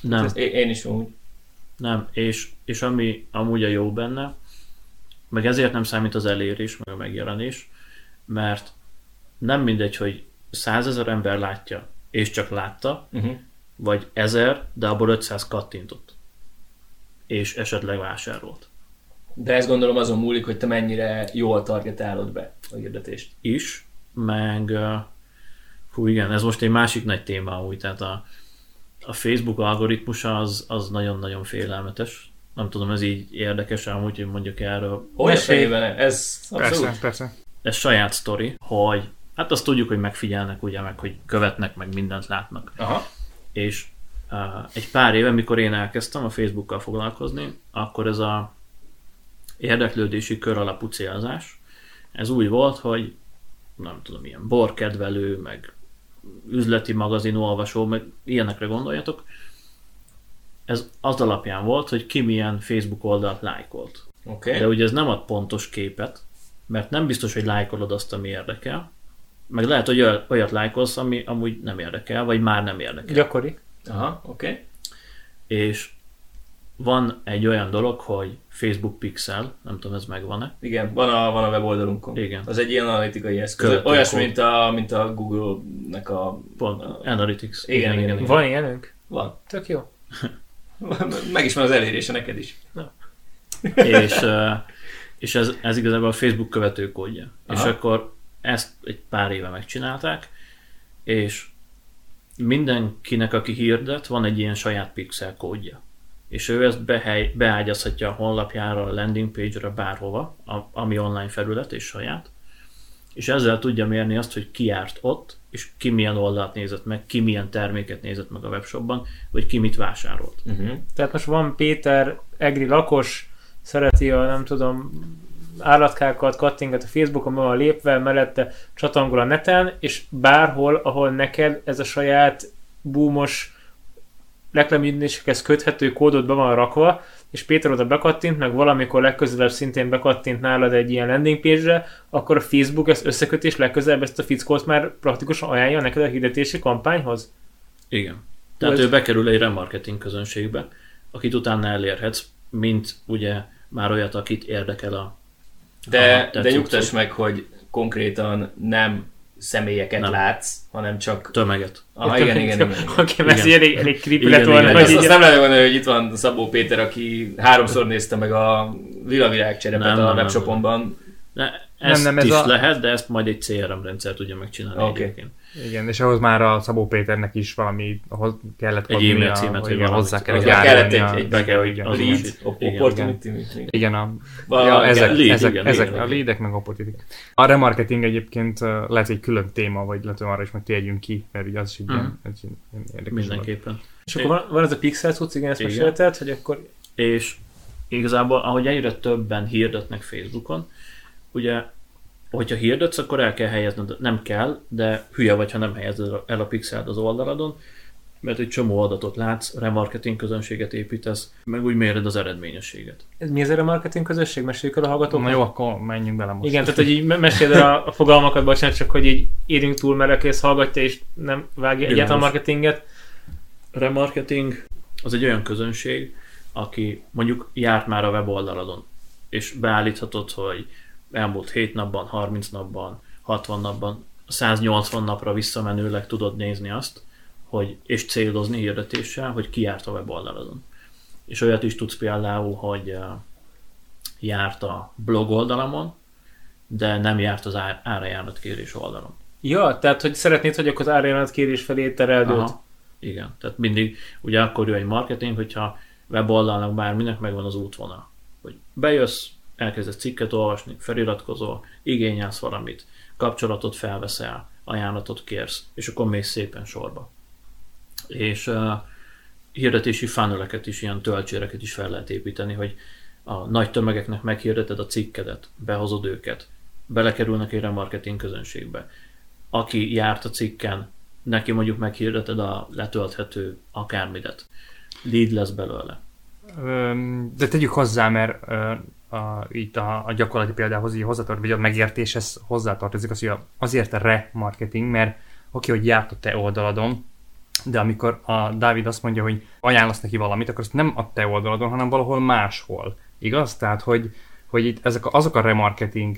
Nem. Hát én is úgy. Nem, és, és ami amúgy a jó benne, meg ezért nem számít az elérés, meg a megjelenés, mert nem mindegy, hogy százezer ember látja, és csak látta, uh-huh. vagy ezer, de abból ötszáz kattintott, és esetleg vásárolt. De ezt gondolom azon múlik, hogy te mennyire jól targetálod be a hirdetést. Is, meg hú igen, ez most egy másik nagy téma úgy, tehát a A Facebook algoritmusa az, az nagyon-nagyon félelmetes. Nem tudom, ez így érdekes ám, úgyhogy mondjuk erről... Olyasfélyében, ez abszolút. Persze, persze. Ez saját sztori, hogy hát azt tudjuk, hogy megfigyelnek, ugye, meg hogy követnek, meg mindent látnak. Aha. És uh, egy pár éve, mikor én elkezdtem a Facebookkal foglalkozni, akkor ez a érdeklődési kör alapú célzás, ez úgy volt, hogy nem tudom, ilyen borkedvelő, meg üzleti magazin olvasó, meg ilyenekre gondoljatok. Ez az alapján volt, hogy ki milyen Facebook oldalt lájkolt. Okay. De ugye ez nem ad pontos képet, mert nem biztos, hogy lájkolod azt, ami érdekel, meg lehet, hogy olyat lájkolsz, ami amúgy nem érdekel, vagy már nem érdekel. Gyakori. Aha, oké. Okay. És van egy olyan dolog, hogy Facebook Pixel, nem tudom, ez megvan-e? Igen, van a, van a weboldalunkon. Igen. Az egy ilyen analitikai eszköz. Olyas, mint a, mint a Google-nek a... Pont, a... Analytics. Igen, igen, igen, igen, igen. Van ilyenünk? Van. Tök jó. Meg is van az elérése neked is. Na. És, és ez, ez igazából a Facebook követőkódja. Aha. És akkor ezt egy pár éve megcsinálták, és mindenkinek, aki hirdet, van egy ilyen saját pixel kódja. és ő ezt behely, beágyazhatja a honlapjára, a landing page-re, bárhova, a, ami online felület és saját, és ezzel tudja mérni azt, hogy ki járt ott, és ki milyen oldalt nézett meg, ki milyen terméket nézett meg a webshopban, vagy ki mit vásárolt. Uh-huh. Tehát most van Péter, egri lakos, szereti a, nem tudom, állatkákat, kattingat a Facebookon, van lépve, mellette csatangol a neten, és bárhol, ahol neked ez a saját boomos reklámügynökséghez köthető kódot be van rakva, és Péter oda bekattint, meg valamikor legközelebb szintén bekattint nálad egy ilyen landing page-re, akkor a Facebook ezt összeköti, és legközelebb ezt a fickót már praktikusan ajánlja neked a hirdetési kampányhoz? Igen. Tehát Úgy... ő bekerül egy remarketing közönségbe, akit utána elérhetsz, mint ugye már olyat, akit érdekel a... De, a de nyugtass meg, hogy konkrétan nem személyeket nem. látsz, hanem csak... Tömeget. Ah, igen, igen, igen. Oké, mert ez elég creepy lett volna. Azt nem lehet mondani, hogy itt van Szabó Péter, aki háromszor nézte meg a lilavirág cserepet a webshopomban. Ezt nem, nem, is a... lehet, de ezt majd egy cé er em rendszer tudja megcsinálni. Okay. Egyébként. Igen, és ahhoz már a Szabó Péternek is valami ahhoz kellett kapni. Egy e-mail címet, hogy hozzá kellett járni. Kellett egy lead, opportunity. Igen, ezek a leadek meg opportunity. A remarketing egyébként lehet egy külön téma, vagy lehet, hogy arra is majd térjünk ki, mert ugye az is egy érdekes. Mindenképpen. És akkor van ez a pixel cucc, igen, ezt mesélted, hogy akkor... És igazából, ahogy egyre többen hirdetnek Facebookon, ugye, hogyha hirdetsz, akkor el kell helyezned, nem kell, de hülye vagy, ha nem helyezed el a pixelt az oldaladon, mert egy csomó adatot látsz, remarketing közönséget építesz, meg úgy méred az eredményességet. Ez mi ez a remarketing közösség? Meséljük el a hallgatókat? Na jó, akkor menjünk bele most. Igen, tehát hogy így meséld el a fogalmakat, bocsánat, csak hogy így érünk túl, mert aki ezt hallgatja és nem vágja egyáltalán a marketinget. Remarketing az egy olyan közönség, aki mondjuk járt már a weboldaladon, és beállíthatod, hogy elmúlt hét napban, harminc napban, hatvan napban, száznyolcvan napra visszamenőleg tudod nézni azt, hogy, és célozni hirdetéssel, hogy ki járt a weboldaladon. És olyat is tudsz például, hogy járt a blog oldalamon, de nem járt az árajánlatkérés oldalon. Ja, tehát hogy szeretnéd, hogy akkor az árajánlatkérés felé tereld őt. Igen, tehát mindig ugye akkor jó egy marketing, hogyha weboldalnak bárminek megvan az útvonal. Hogy bejössz, elkezdesz cikket olvasni, feliratkozol, igényelsz valamit, kapcsolatot felveszel, ajánlatot kérsz, és akkor mész szépen sorba. És uh, hirdetési funneleket is, ilyen töltséreket is fel lehet építeni, hogy a nagy tömegeknek meghirdeted a cikkedet, behozod őket, belekerülnek egy remarketing közönségbe. Aki járt a cikken, neki mondjuk meghirdeted a letölthető akármidet. Lead lesz belőle. De tegyük hozzá, mert a, itt a, a gyakorlati példához így hozzátart, vagy a megértéshez hozzátartozik az, hogy azért a remarketing, mert oké, hogy járt a te oldaladon, de amikor a Dávid azt mondja, hogy ajánlasz neki valamit, akkor ezt nem a te oldaladon, hanem valahol máshol. Igaz? Tehát, hogy, hogy itt ezek a, azok a remarketing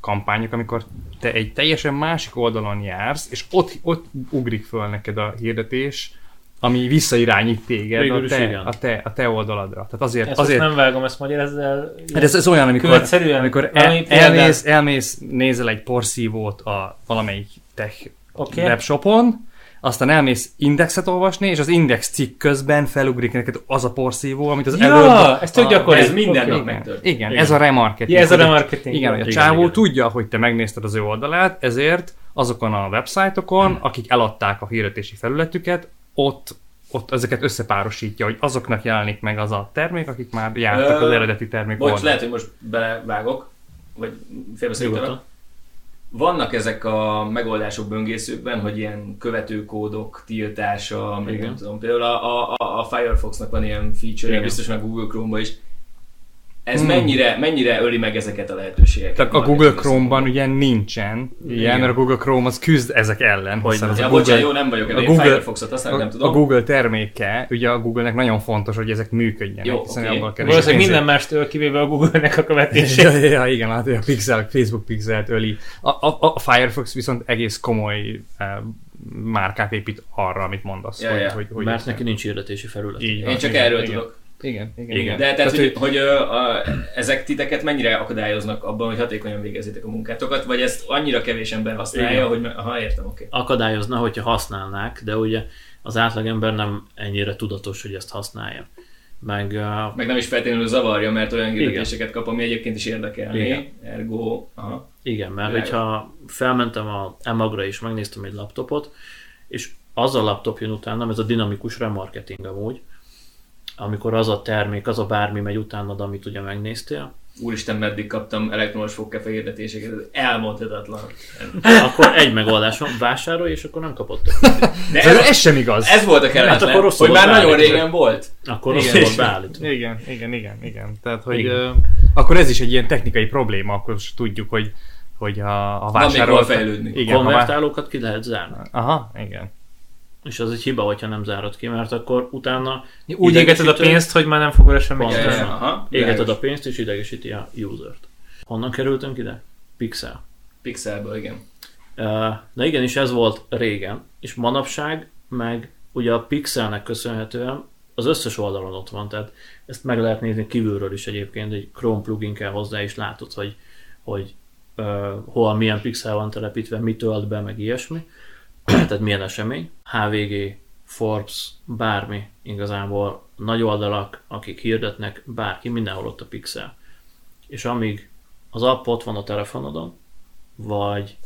kampányok, amikor te egy teljesen másik oldalon jársz, és ott, ott ugrik föl neked a hirdetés, ami visszairányít téged a te, a, te, a te oldaladra. Tehát azért, ezt azért... nem vágom, ezt magyarázzal. Hát ez, ez olyan, amikor, amikor el, elmész, elmész, nézel egy porszívót a valamelyik tech okay. webshopon, aztán elmész indexet olvasni, és az index cikk közben felugrik neked az a porszívó, amit az ja, előbb... ez tök gyakorló. Ez minden okay. nap megtört. Igen, igen, ez a remarketing. Ja, ez a remarketing. Igen, hogy a csávó igen. tudja, hogy te megnézted az ő oldalát, ezért azokon a websájtokon, hmm. akik eladták a hirdetési felületüket, Ott, ott ezeket összepárosítja, hogy azoknak jelenik meg az a termék, akik már jártak az eredeti termék volt. Bocs, lehet, hogy most belevágok, vagy félbeszélgetően. Vannak ezek a megoldások böngészőkben, hogy ilyen követőkódok tiltása, meg nem tudom, például a, a, a Firefoxnak van ilyen feature, biztosan a Google Chrome-ban is. Ez hmm. mennyire, mennyire öli meg ezeket a lehetőségeket? Tehát a Google Chrome-ban ugye nincsen ilyen, mert a Google Chrome az küzd ezek ellen. Hogy nem. Ja, bocsánat, jó, nem vagyok, én Firefoxot használok, nem tudom. A Google terméke, ugye a Google-nek nagyon fontos, hogy ezek működjenek. Jó, oké. Okay. Minden mástől kivéve a Google-nek a követését. Ja, ja, igen, látod, a Pixel, Facebook Pixelt öli. A, a, a Firefox viszont egész komoly uh, márkát épít arra, amit mondasz. Ja, hogy, ja. Hogy, hogy mert neki nincs hirdetési felület. Én csak erről tudok. Igen, igen, igen. De tehát, hogy, hogy ö, a, ezek titeket mennyire akadályoznak abban, hogy hatékonyan végezzétek a munkátokat, vagy ezt annyira kevés ember használja, igen. hogy ha értem, oké. Okay. Akadályozna, hogyha használnák, de ugye az átlagember nem ennyire tudatos, hogy ezt használja. Meg, uh, meg nem is feltétlenül zavarja, mert olyan hirdetéseket kap, ami egyébként is érdekelné. Igen. Ergo... Aha. Igen, mert Rága. hogyha felmentem a Emagra és megnéztem egy laptopot, és az a laptop jön utána, ez a dinamikus remarketing amúgy, amikor az a termék, az a bármi megy utánad, amit ugye megnéztél. Úristen, meddig kaptam elektromos fogkefe hirdetéseket, ez elmondhatatlan. Akkor egy megoldás van, vásárolj, és akkor nem kapott többet. De ez, ez sem igaz. Ez volt a keretlen, hát hogy már nagyon régen volt. Akkor rosszul volt beállítva. Igen, igen, igen, igen. Tehát, hogy igen. Euh, akkor ez is egy ilyen technikai probléma, akkor tudjuk, hogy, hogy a, a vásárolókat... Igen, konvertálókat vá... ki lehet zárni. Aha, igen. És az egy hiba, hogyha nem zárod ki, mert akkor utána... Úgy égeted a pénzt, hogy már nem fog vele semmi csinálni. Égeted a pénzt, és idegesíti a usert. Honnan kerültünk ide? Pixel. Pixelből, igen. Na igen, és ez volt régen. És manapság, meg ugye a Pixelnek köszönhetően az összes oldalon ott van, tehát ezt meg lehet nézni kívülről is egyébként, egy Chrome plugin kell hozzá, és látod, hogy, hogy uh, hol milyen pixel van telepítve, mit tölt be, meg ilyesmi. Tehát milyen esemény, há vé gé, Forbes, bármi, igazából nagy oldalak, akik hirdetnek, bárki, mindenhol ott a pixel. És amíg az app ott van a telefonodon, vagy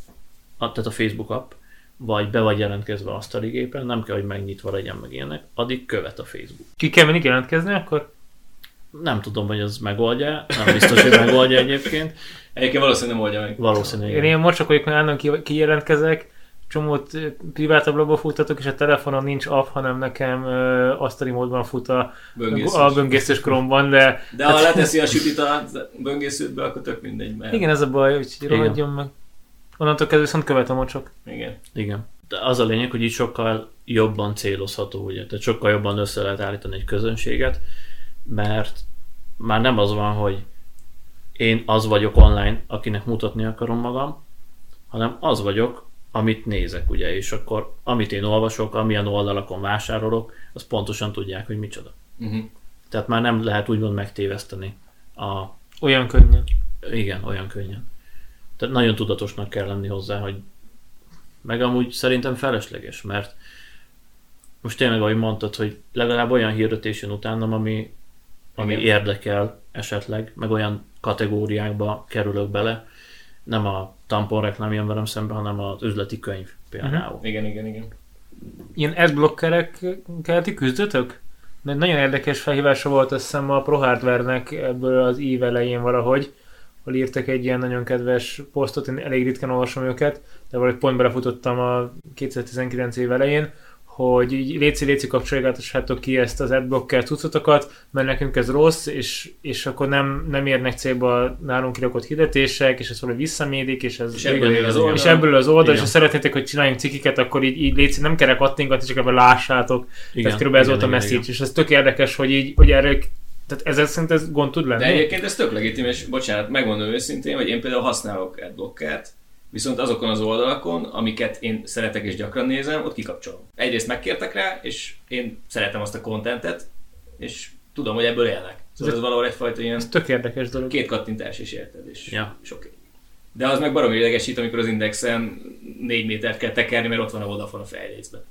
a, tehát a Facebook app, vagy be vagy jelentkezve asztali gépen, nem kell, hogy megnyitva legyen meg ilyenek, addig követ a Facebook. Ki kell menni jelentkezni akkor? Nem tudom, hogy ez megoldja, nem biztos, hogy megoldja egyébként. Egyébként valószínűleg nem oldja meg. Valószínűleg. Én ilyen mocsakoljék, hogy állandóan kijelentkezek, csomót privát ablakba futtatok, és a telefonon nincs app, hanem nekem ö, asztali módban fut a böngészős, a böngészős Chrome-ban, de... De ha leteszi a sütit a böngészőtbe, akkor tök mindegy, mert... Igen, ez a baj, hogy rohadjon meg. Onnantól kezdve viszont követ a mocsok. Igen. Igen. De az a lényeg, hogy így sokkal jobban célozható, ugye? Tehát sokkal jobban össze lehet állítani egy közönséget, mert már nem az van, hogy én az vagyok online, akinek mutatni akarom magam, hanem az vagyok, amit nézek, ugye, és akkor amit én olvasok, amilyen oldalakon vásárolok, azt pontosan tudják, hogy micsoda. Uh-huh. Tehát már nem lehet úgymond megtéveszteni a... Olyan könnyen. Igen, olyan könnyen. Tehát nagyon tudatosnak kell lenni hozzá, hogy meg amúgy szerintem felesleges, mert most tényleg, ahogy mondtad, hogy legalább olyan hirdetésen utánam, ami, ami érdekel esetleg, meg olyan kategóriákba kerülök bele, nem a tampon reklám jön velem szembe, hanem az üzleti könyv például. Uh-huh. Igen, igen, igen. Ilyen adblockerekkel ti küzdötök? De nagyon érdekes felhívása volt, azt hiszem, a Pro Hardware-nek ebből az év elején valahogy, ahol írtak egy ilyen nagyon kedves posztot, én elég ritkán olvasom őket, de valahogy pont belefutottam a kétezer-tizenkilenc év elején, hogy így léci-léci kapcsolgatossátok ki ezt az adblocker cuccotokat, mert nekünk ez rossz, és, és akkor nem, nem érnek célba nálunk kirakott hirdetések, és ez valahogy visszamérik, és, ez, és, ebből, az és ebből az oldal, igen. És ha szeretnétek, hogy csináljunk cikiket, akkor így, így léci, nem kell kattingatni, csak ebben lássátok. Igen, tehát körülbelül ez volt a message, igen. És ez tök érdekes, hogy így, hogy erről, tehát ezzel szerint ez gond tud lenni. De egyébként ez tök legitim, és bocsánat, megmondom őszintén, hogy én például használok adblockert, viszont azokon az oldalakon, amiket én szeretek és gyakran nézem, ott kikapcsolom. Egyrészt megkértek rá, és én szeretem azt a kontentet, és tudom, hogy ebből élnek. Szóval ez valahol egyfajta ilyen... Ez tök érdekes dolog. Két kattintás is érted, és, ja. És oké. Okay. De az meg baromi idegesít, amikor az indexen négy métert kell tekerni, mert ott van a Vodafone a fejlécben.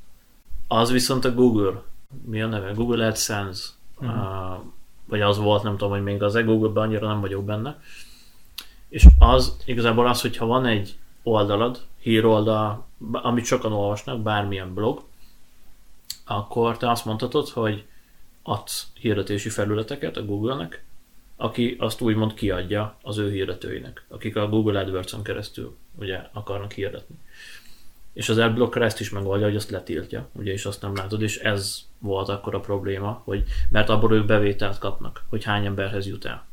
Az viszont a Google. Mi a neve? Google AdSense. Uh-huh. Uh, vagy az volt, nem tudom, hogy még az-e. Google-ben annyira nem vagyok benne. És az igazából az, hogyha van egy oldalad, híroldal, amit sokan olvasnak, bármilyen blog, akkor te azt mondhatod, hogy adsz hirdetési felületeket a Google-nek, aki azt úgymond kiadja az ő hirdetőinek, akik a Google AdWords-on keresztül ugye akarnak hirdetni. És az adblocker ezt is megoldja, hogy azt letiltja, ugye, és azt nem látod, és ez volt akkor a probléma, hogy, mert abból ők bevételt kapnak, hogy hány emberhez jut el.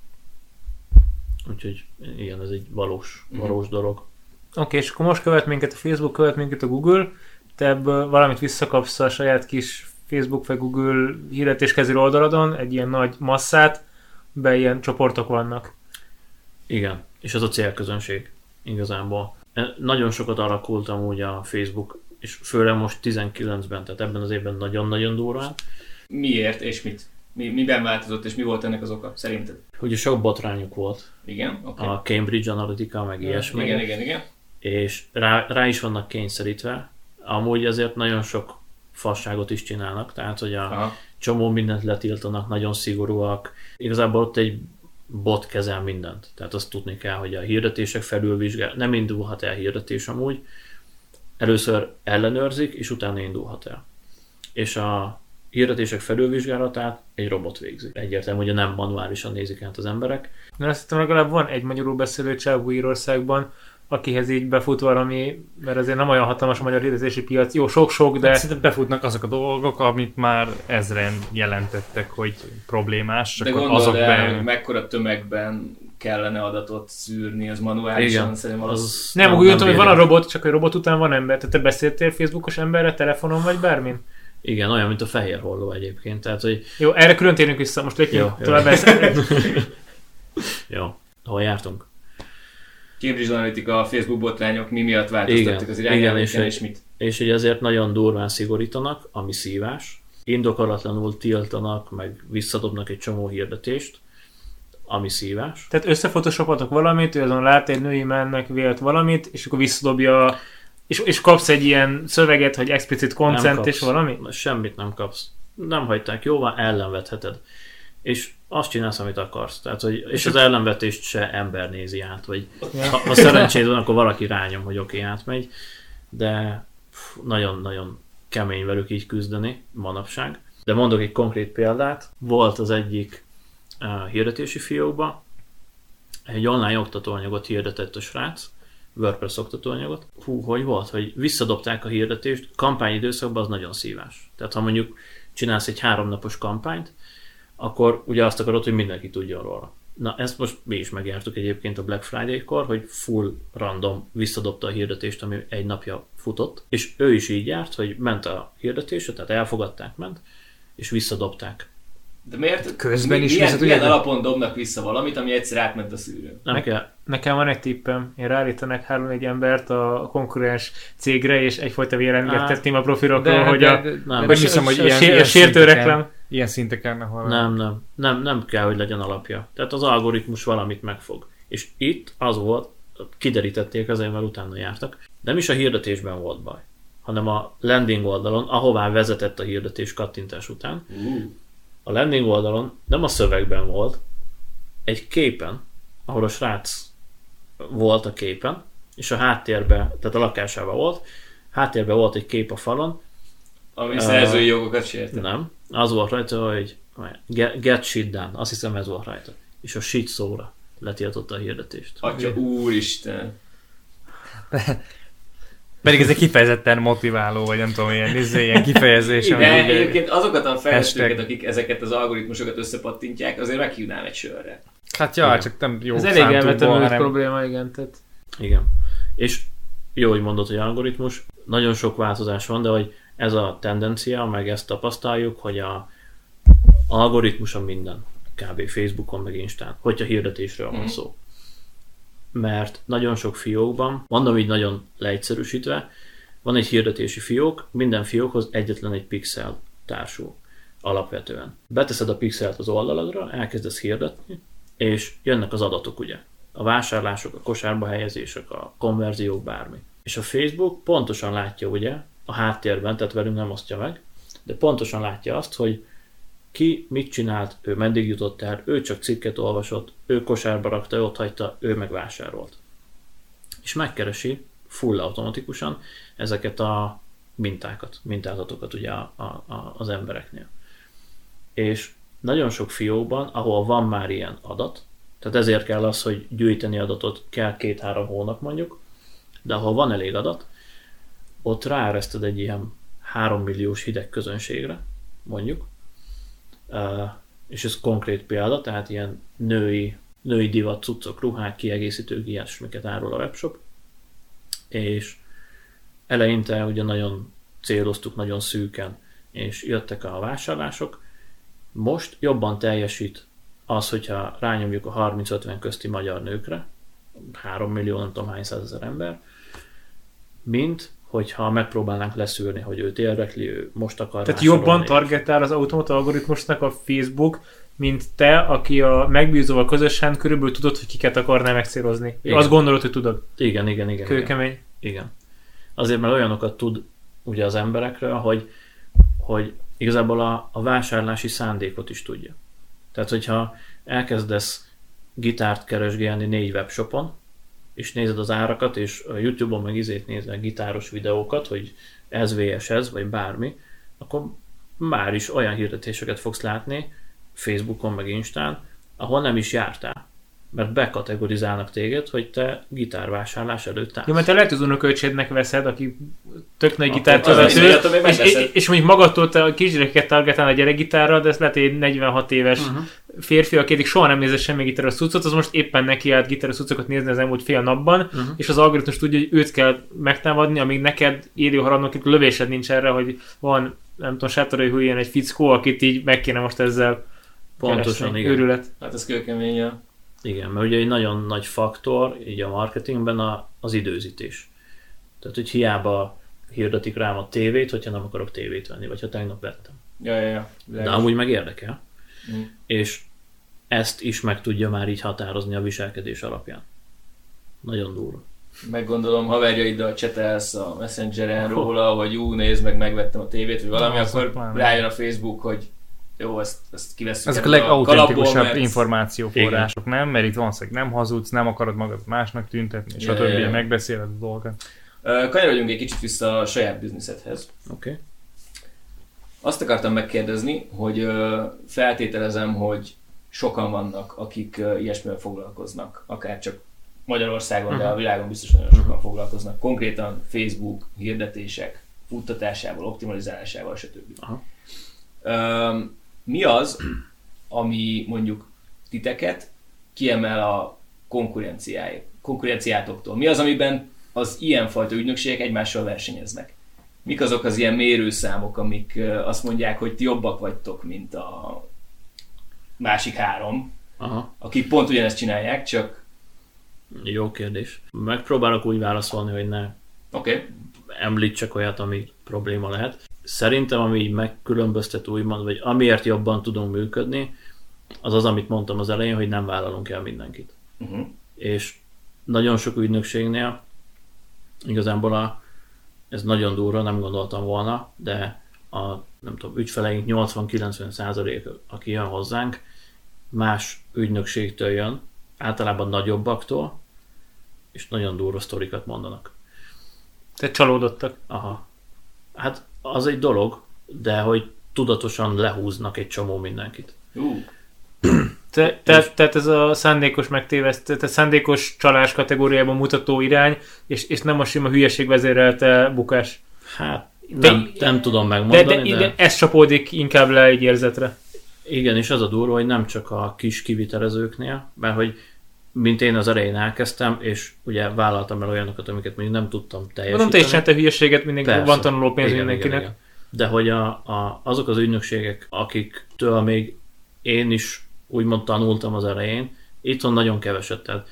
Úgyhogy igen, ez egy valós, valós mm-hmm. dolog. Oké, okay, és akkor most követ minket a Facebook, követ minket a Google, te ebből valamit visszakapsz a saját kis Facebook vagy Google hirdetéskező oldaladon, egy ilyen nagy masszát, be ilyen csoportok vannak. Igen, és ez a célközönség igazából. Nagyon sokat alakultam úgy a Facebook, és főleg most tizenkilencben, tehát ebben az évben nagyon-nagyon durván. Miért és mit? Mi, miben változott, és mi volt ennek az oka, szerinted? Ugye sok botrányuk volt. Igen, okay. A Cambridge Analytica, meg igen, ilyesmi. Igen, igen, igen. És rá, rá is vannak kényszerítve. Amúgy ezért nagyon sok fasságot is csinálnak, tehát hogy a, csomó mindent letiltanak, nagyon szigorúak. Igazából ott egy bot kezel mindent. Tehát azt tudni kell, hogy a hirdetések felülvizsgál, nem indulhat el hirdetés amúgy. Először ellenőrzik, és utána indulhat el. És a hirdetések felülvizsgálatát egy robot végzi. Egyértelmű, hogy nem manuálisan nézik át az emberek. Na azt hiszem, legalább van egy magyarul beszélő csávú Írországban, akihez így befut valami, mert azért nem olyan hatalmas a magyar hirdezési piac, jó, sok-sok, de... Hát befutnak azok a dolgok, amit már ezren jelentettek, hogy problémás. De akkor gondolod azok el, be... mekkora tömegben kellene adatot szűrni, az manuálisan. Igen, szerintem az... az nem, úgy tudom, hogy van a robot, csak a robot után van ember. Tehát te beszéltél Facebookos emberre, telefonon vagy bármin? Igen, olyan, mint a fehér holló egyébként. Tehát, hogy... Jó, erre külön térünk vissza, most légy jó, tovább beszélni. Jó, hol jártunk? Cambridge Analytica, a Facebook botrányok mi miatt változtattak az irányelveken, és mit? És így azért nagyon durván szigorítanak, ami szívás. Indokolatlanul tiltanak, meg visszadobnak egy csomó hirdetést, ami szívás. Tehát összefotoshopoltak valamit, ő azon lát egy női mennek vélt valamit, és akkor visszadobja, és, és kapsz egy ilyen szöveget, hogy explicit consent és valami? Semmit nem kapsz. Nem hagyták jóvá, ellenvetheted. És azt csinálsz, amit akarsz. Tehát, hogy, és az ellenvetést se ember nézi át, vagy ha, ha szerencséd van, akkor valaki rányom, hogy oké, okay, átmegy, de pff, nagyon-nagyon kemény velük így küzdeni manapság. De mondok egy konkrét példát. Volt az egyik uh, hirdetési fiókban, egy online oktatóanyagot hirdetett a srác, WordPress oktatóanyagot. Hú, hogy volt, hogy visszadobták a hirdetést, kampányidőszakban az nagyon szívás. Tehát ha mondjuk csinálsz egy háromnapos kampányt, akkor ugye azt akarod, hogy mindenki tudjon róla. Na, ezt most mi is megjártuk egyébként a Black Friday-kor, hogy full random visszadobta a hirdetést, ami egy napja futott, és ő is így járt, hogy ment a hirdetése, tehát elfogadták, ment, és visszadobták. De miért? Közben mi, is milyen, milyen alapon dobnak vissza valamit, ami egyszer átment a szűrőn? Nem kell. Nekem van egy tippem, én ráállítanak három-négy embert a konkurens cégre, és egyfajta véleményeztetném a profilokról, hogy a, de, nem, nem, hiszem, hogy ilyen, ilyen a sértő reklám. Ilyen szinteken, ahol... Nem, nem, nem, nem kell, hogy legyen alapja. Tehát az algoritmus valamit megfog. És itt az volt, kiderítették azért, mert utána jártak. Nem is a hirdetésben volt baj, hanem a landing oldalon, ahová vezetett a hirdetés kattintás után. Uh. A landing oldalon nem a szövegben volt, egy képen, ahol a srác volt a képen, és a háttérben, tehát a lakásában volt, háttérben volt egy kép a falon, ami uh, szerzői jogokat sértett. Nem. Az volt rajta, hogy get, get shit done. Azt hiszem, ez volt rajta. És a shit szóra letiltotta a hirdetést. Atya úristen! Pedig ez egy kifejezetten motiváló, vagy nem tudom, ilyen, ilyen kifejezés. De egyébként azokat a fejlesztőket, akik ezeket az algoritmusokat összepattintják, azért meghívnám egy sörre. Hát ja, igen. Csak nem jó számtúból. Ez elég elvetemű hanem... probléma, igen. Tehát... Igen. És jó, hogy mondod, hogy algoritmus. Nagyon sok változás van, de hogy ez a tendencia, meg ezt tapasztaljuk, hogy a algoritmusa minden, kb. Facebookon, meg Instán, hogyha hirdetésről van szó. Mert nagyon sok fiókban, mondom így nagyon leegyszerűsítve, van egy hirdetési fiók, minden fiókhoz egyetlen egy pixel társul alapvetően. Beteszed a pixelt az oldaladra, elkezdesz hirdetni, és jönnek az adatok ugye. A vásárlások, a kosárba helyezések, a konverziók, bármi. És a Facebook pontosan látja ugye, a háttérben, tehát velünk nem osztja meg, de pontosan látja azt, hogy ki mit csinált, ő meddig jutott el, ő csak cikket olvasott, ő kosárba rakta, ott hagyta, ő megvásárolt. És megkeresi full automatikusan ezeket a mintákat, mintázatokat ugye a, a, a, az embereknél. És nagyon sok fiókban, ahol van már ilyen adat, tehát ezért kell az, hogy gyűjteni adatot kell két-három hónap mondjuk, de ahol van elég adat, ott ráereszted egy ilyen három milliós hideg közönségre, mondjuk, uh, és ez konkrét példa, tehát ilyen női, női divat, cuccok, ruhák, kiegészítők, ilyesmiket árul a webshop, és eleinte ugye nagyon céloztuk, nagyon szűken, és jöttek a vásárlások, most jobban teljesít az, hogyha rányomjuk a harminc-ötven közti magyar nőkre, három millió, nem tudom hány százezer ember, mint hogyha megpróbálnánk leszűrni, hogy őt érdekli, ő most akar. Tehát jobban targetál az automata algoritmusnak a Facebook, mint te, aki a megbízóval közösen körülbelül tudod, hogy kiket akarná megszélozni. Igen. Azt gondolod, hogy tudod. Igen, igen, igen. Kőkemény. Igen. Igen. Azért, mert olyanokat tud ugye az emberekről, hogy, hogy igazából a, a vásárlási szándékot is tudja. Tehát, hogyha elkezdesz gitárt keresgélni négy webshopon, és nézed az árakat, és a YouTube-on meg izét nézel gitáros videókat, hogy ez vé es ez, vagy bármi, akkor már is olyan hirdetéseket fogsz látni Facebookon, meg Instán, ahol nem is jártál. Mert bekategorizálnak téged, hogy te gitárvásárlás előtt állsz. Jó, mert te lehet az unokölcsédnek veszed, aki tök nagy gitárt követő, és, és, és mondjuk magadtól te a kisgyerekeket targetálni a gyerekgitárral, de ez lehet egy negyvenhat éves uh-huh. férfi, aki eddig soha nem nézett semmi gitáros cuccot, az most éppen neki állt gitáros cuccokat nézni az elmúlt fél napban, uh-huh. és az algoritmus tudja, hogy őt kell megtámadni, amíg neked élő haradnokit lövésed nincs erre, hogy van, nem tudom, sátorai hülyén egy fickó, akit így meg kéne most ezzel pontosan keresni. Őrület. Hát ez kőkeményen. Igen, mert ugye egy nagyon nagy faktor így a marketingben a, az időzítés. Tehát, hogy hiába hirdetik rám a tévét, hogyha nem akarok tévét venni, vagy ha tegnap vettem. Ja, ja, ja. De amúgy meg érdekel. Mm. És ezt is meg tudja már így határozni a viselkedés alapján. Nagyon durva. Meggondolom, haverjaiddal csetelsz a Messengeren róla, vagy ú, nézd meg, megvettem a tévét, vagy valami, akkor rájön a Facebook, hogy jó, ezt, ezt kiveszünk. Ezek a legautentikusabb mert... információforrások, nem? Mert itt van szeg, nem hazudsz, nem akarod magad másnak tüntetni, és yeah, a többi yeah. megbeszéled a dolgokat. Kanyarodjunk egy kicsit vissza a saját bizniszedhez. Oké. Okay. Azt akartam megkérdezni, hogy feltételezem, hogy sokan vannak, akik ilyesmivel foglalkoznak, akár csak Magyarországon, uh-huh. de a világon biztos nagyon sokan uh-huh. foglalkoznak. Konkrétan Facebook hirdetések futtatásával, optimalizálásával, stb. Aha. Uh-huh. Um, Mi az, ami mondjuk titeket kiemel a konkurenciátoktól? Mi az, amiben az ilyenfajta ügynökségek egymással versenyeznek? Mik azok az ilyen mérőszámok, amik azt mondják, hogy ti jobbak vagytok, mint a másik három, aha. akik pont ugyanezt csinálják, csak... Jó kérdés. Megpróbálok úgy válaszolni, hogy ne okay. említsek olyat, ami probléma lehet. Szerintem, ami így megkülönböztet úgymond, vagy amiért jobban tudunk működni, az az, amit mondtam az elején, hogy nem vállalunk el mindenkit. Uh-huh. És nagyon sok ügynökségnél igazából a, ez nagyon durva, nem gondoltam volna, de a nem tudom, ügyfeleink nyolcvan-kilencven százaléka, aki jön hozzánk, más ügynökségtől jön, általában nagyobbaktól, és nagyon durva sztorikat mondanak. Tehát csalódottak. Aha. Hát az egy dolog, de hogy tudatosan lehúznak egy csomó mindenkit. Uh. Te, te, és... Tehát ez a szándékos megtévesztő, tehát szándékos csalás kategóriában mutató irány, és, és nem a sima hülyeségvezérelte bukás. Hát nem, de, nem tudom megmondani. De, de, de... Igen, ez csapódik inkább le egy érzetre. Igen, és az a durva, hogy nem csak a kis kivitelezőknél, mert hogy mint én az elején elkezdtem, és ugye vállaltam el olyanokat, amiket még nem tudtam teljesíteni. Mondom, te is csináltál hülyeséget, mindenki van tanuló pénz igen, mindenkinek. Igen, igen. De hogy a, a, azok az ügynökségek, akiktől még én is úgymond tanultam az elején, itthon nagyon keveset. Tehát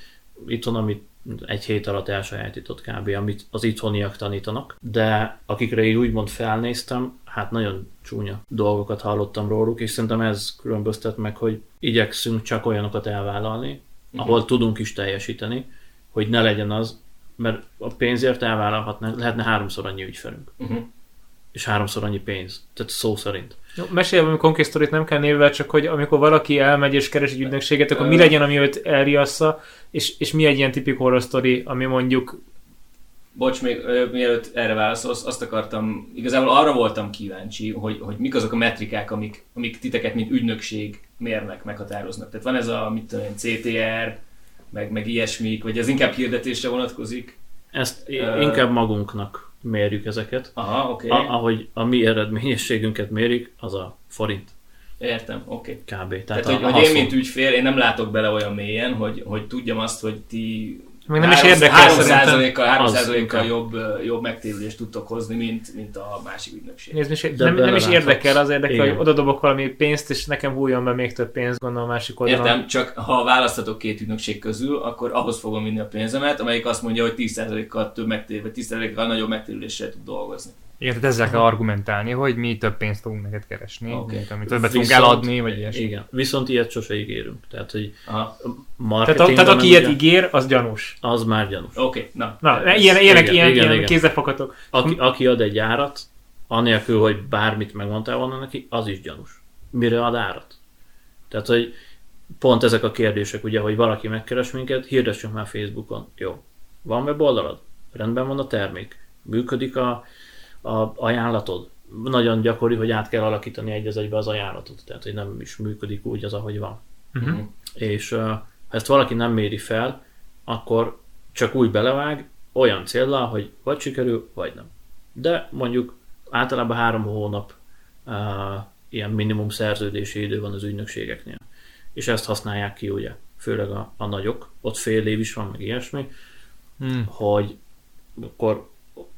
itthon, amit egy hét alatt elsajátított kb. Amit az itthoniak tanítanak, de akikre így úgymond felnéztem, hát nagyon csúnya dolgokat hallottam róluk, és szerintem ez különböztet meg, hogy igyekszünk csak olyanokat elvállalni, ahol tudunk is teljesíteni, hogy ne legyen az, mert a pénzért elvállalhatnánk, lehetne háromszor annyi ügyfelünk. Uh-huh. És háromszor annyi pénz. Tehát szó szerint. Jó, meséljem, amikor konkrét sztorit nem kell névvel, csak hogy amikor valaki elmegy és keres egy ügynökséget, akkor mi legyen, ami őt elriassza, és, és mi egy ilyen tipik horror sztori, ami mondjuk... Bocs, még mielőtt erre válaszolsz, azt akartam, igazából arra voltam kíváncsi, hogy, hogy mik azok a metrikák, amik, amik titeket, mint ügynökség mérnek, meghatároznak. Tehát van ez a, mit tudom én, cé té er, meg, meg ilyesmik, vagy ez inkább hirdetésre vonatkozik? Ezt uh, inkább magunknak mérjük ezeket. Aha, oké. Okay. Ahogy a mi eredményességünket mérjük, az a forint. Értem, oké. Okay. kb. Tehát, Tehát a, hogy én, mint ügyfél, én nem látok bele olyan mélyen, hogy, hogy tudjam azt, hogy ti... Még nem három, is érdekel három százalékkal jobb, jobb megtérülést tudtok hozni, mint, mint a másik ügynökség. Nézd, nem, nem is érdekel, az érdekel, igen. hogy odadobok valami pénzt, és nekem hújjon be még több pénzt, gondolom a másik oldalon. Értem, csak ha választhatok két ügynökség közül, akkor ahhoz fogom vinni a pénzemet, amelyik azt mondja, hogy tíz százalékkal több megtérülés, tíz százalékkal nagyobb megtérüléssel tud dolgozni. Igen, tehát ezzel kell argumentálni, hogy mi több pénzt fogunk neked keresni, okay. mint amit többet tudunk eladni, vagy ilyesmi. Igen, viszont ilyet sose ígérünk. Tehát, hogy tehát, a, tehát aki ilyet ígér, az gyanús. Az már gyanús. Oké, okay. na. na ilyenek, ilyenek, igen, ilyenek, ilyenek kézzelfoghatók. Aki, aki ad egy árat, anélkül, hogy bármit megmondtál volna neki, az is gyanús. Mire ad árat? Tehát, hogy pont ezek a kérdések, ugye, hogy valaki megkeres minket, hirdessünk már Facebookon. Jó. Van weboldalad? Rendben van a termék? Működik a, a ajánlatod? Nagyon gyakori, hogy át kell alakítani egy az egybe az ajánlatot. Tehát, hogy nem is működik úgy az, ahogy van. Uh-huh. És uh, ha ezt valaki nem méri fel, akkor csak úgy belevág, olyan céllal, hogy vagy sikerül, vagy nem. De mondjuk általában három hónap uh, ilyen minimum szerződési idő van az ügynökségeknél. És ezt használják ki, ugye, főleg a, a nagyok, ott fél év is van, meg ilyesmi, hmm. hogy akkor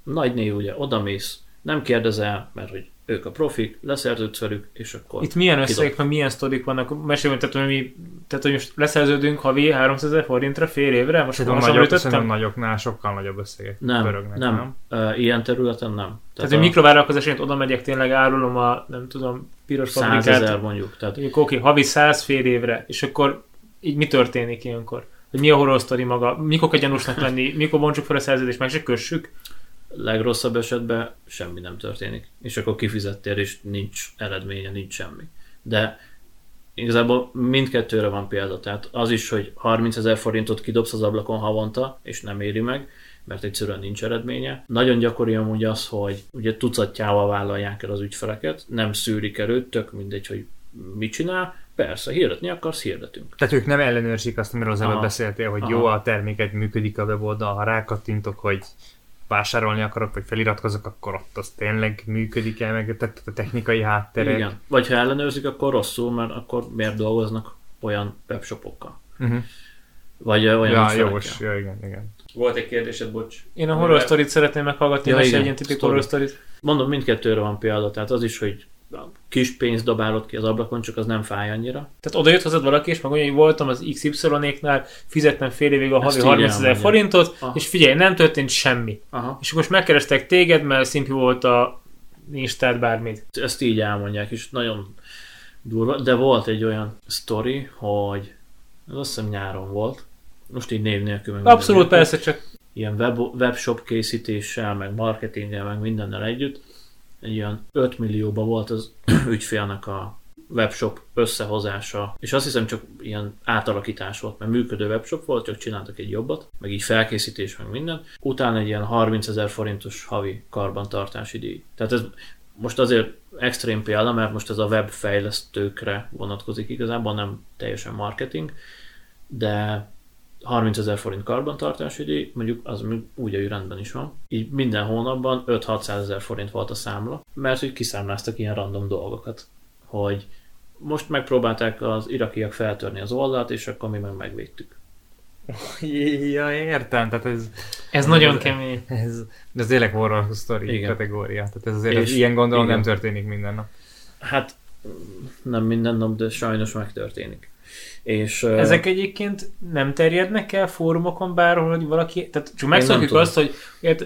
nagy név, ugye, odamész, nem kérdezel, mert hogy ők a profik, leszerződsz velük, és akkor... Itt milyen összegek, meg milyen sztorik vannak, mesélünk, tehát, hogy mi, tehát, hogy most leszerződünk havi háromszázezer forintra fél évre, most van nagyobb, nagyoknál sokkal nagyobb összegek nem, pörögnek, nem? Nem, ilyen területen nem. Tehát, tehát hogy mikrovállalkozásként oda megyek, tényleg árulom a, nem tudom, piros paprikát. százezer mondjuk. Tehát... Oké, okay, havi száz fél évre, és akkor így mi történik ilyenkor? Hogy mi a horror sztori maga? Mikor kell gyanúsnak lenni? Mikor bontsuk fel a szerződést, meg se kössük? Legrosszabb esetben semmi nem történik. És akkor kifizettél, és nincs eredménye, nincs semmi. De igazából mindkettőre van példa. Tehát az is, hogy harmincezer forintot kidobsz az ablakon havonta, és nem éri meg, mert egyszerűen nincs eredménye. Nagyon gyakori amúgy az, hogy ugye tucatjával vállalják el az ügyfeleket, nem szűrik el őt, tök mindegy, hogy mit csinál. Persze, hirdetni akarsz, hirdetünk. Tehát ők nem ellenőrzik azt, amiről az előbb beszéltél, hogy aha. Jó, a terméket működik a weboldal, ha rákattintok, hogy vásárolni akarok, vagy feliratkozok, akkor ott az tényleg működik el, meg tehát a technikai hátterek. Igen, vagy ha ellenőrzik, akkor rosszul, mert akkor miért dolgoznak olyan webshopokkal? Uh-huh. Vagy olyan ja, jogos, ja, igen, igen. Volt egy kérdésed, bocs. Én a horror sztorit szeretném meghallgatni, ja, és egy ilyen tipik horror sztorit. Mondom, mindkettőre van példa, tehát az is, hogy kis pénzt dobálod ki az ablakon, csak az nem fáj annyira. Tehát oda jött hozzád valaki, és meg olyan, hogy voltam az iksz ipszilon-éknál, fizettem fél évig a havi harmincezer forintot, aha. És figyelj, nem történt semmi. Aha. És most megkerestek téged, mert szimpi volt a Instát bármit. Ezt így elmondják, és nagyon durva, de volt egy olyan sztori, hogy az azt hiszem nyáron volt, most így név nélkül meg abszolút nélkül. Persze, csak ilyen web, webshop készítéssel, meg marketinggel, meg mindennel együtt, egy ilyen öt millióba volt az ügyfélnek a webshop összehozása, és azt hiszem csak ilyen átalakítás volt, mert működő webshop volt, csak csináltak egy jobbat, meg így felkészítés, meg minden. Utána egy ilyen harmincezer forintos havi karbantartási díj. Tehát ez most azért extrém példa, mert most ez a webfejlesztőkre vonatkozik igazából, nem teljesen marketing, de harmincezer forint karbantartási díj, mondjuk az úgy, ahogy rendben is van. Így minden hónapban ötszáz-hatszázezer forint volt a számla, mert hogy kiszámláztak ilyen random dolgokat, hogy most megpróbálták az irakiak feltörni az oldalt, és akkor mi meg megvédtük. Ja, értem, tehát ez... Ez nagyon ez, kemény. Ez, ez tényleg horror sztori kategória, tehát ez azért és, ilyen gondolom igen. Nem történik minden nap. Hát nem minden nap, de sajnos megtörténik. És, ezek egyébként nem terjednek el fórumokon bárhol, hogy valaki, tehát csak megszokjuk azt, hogy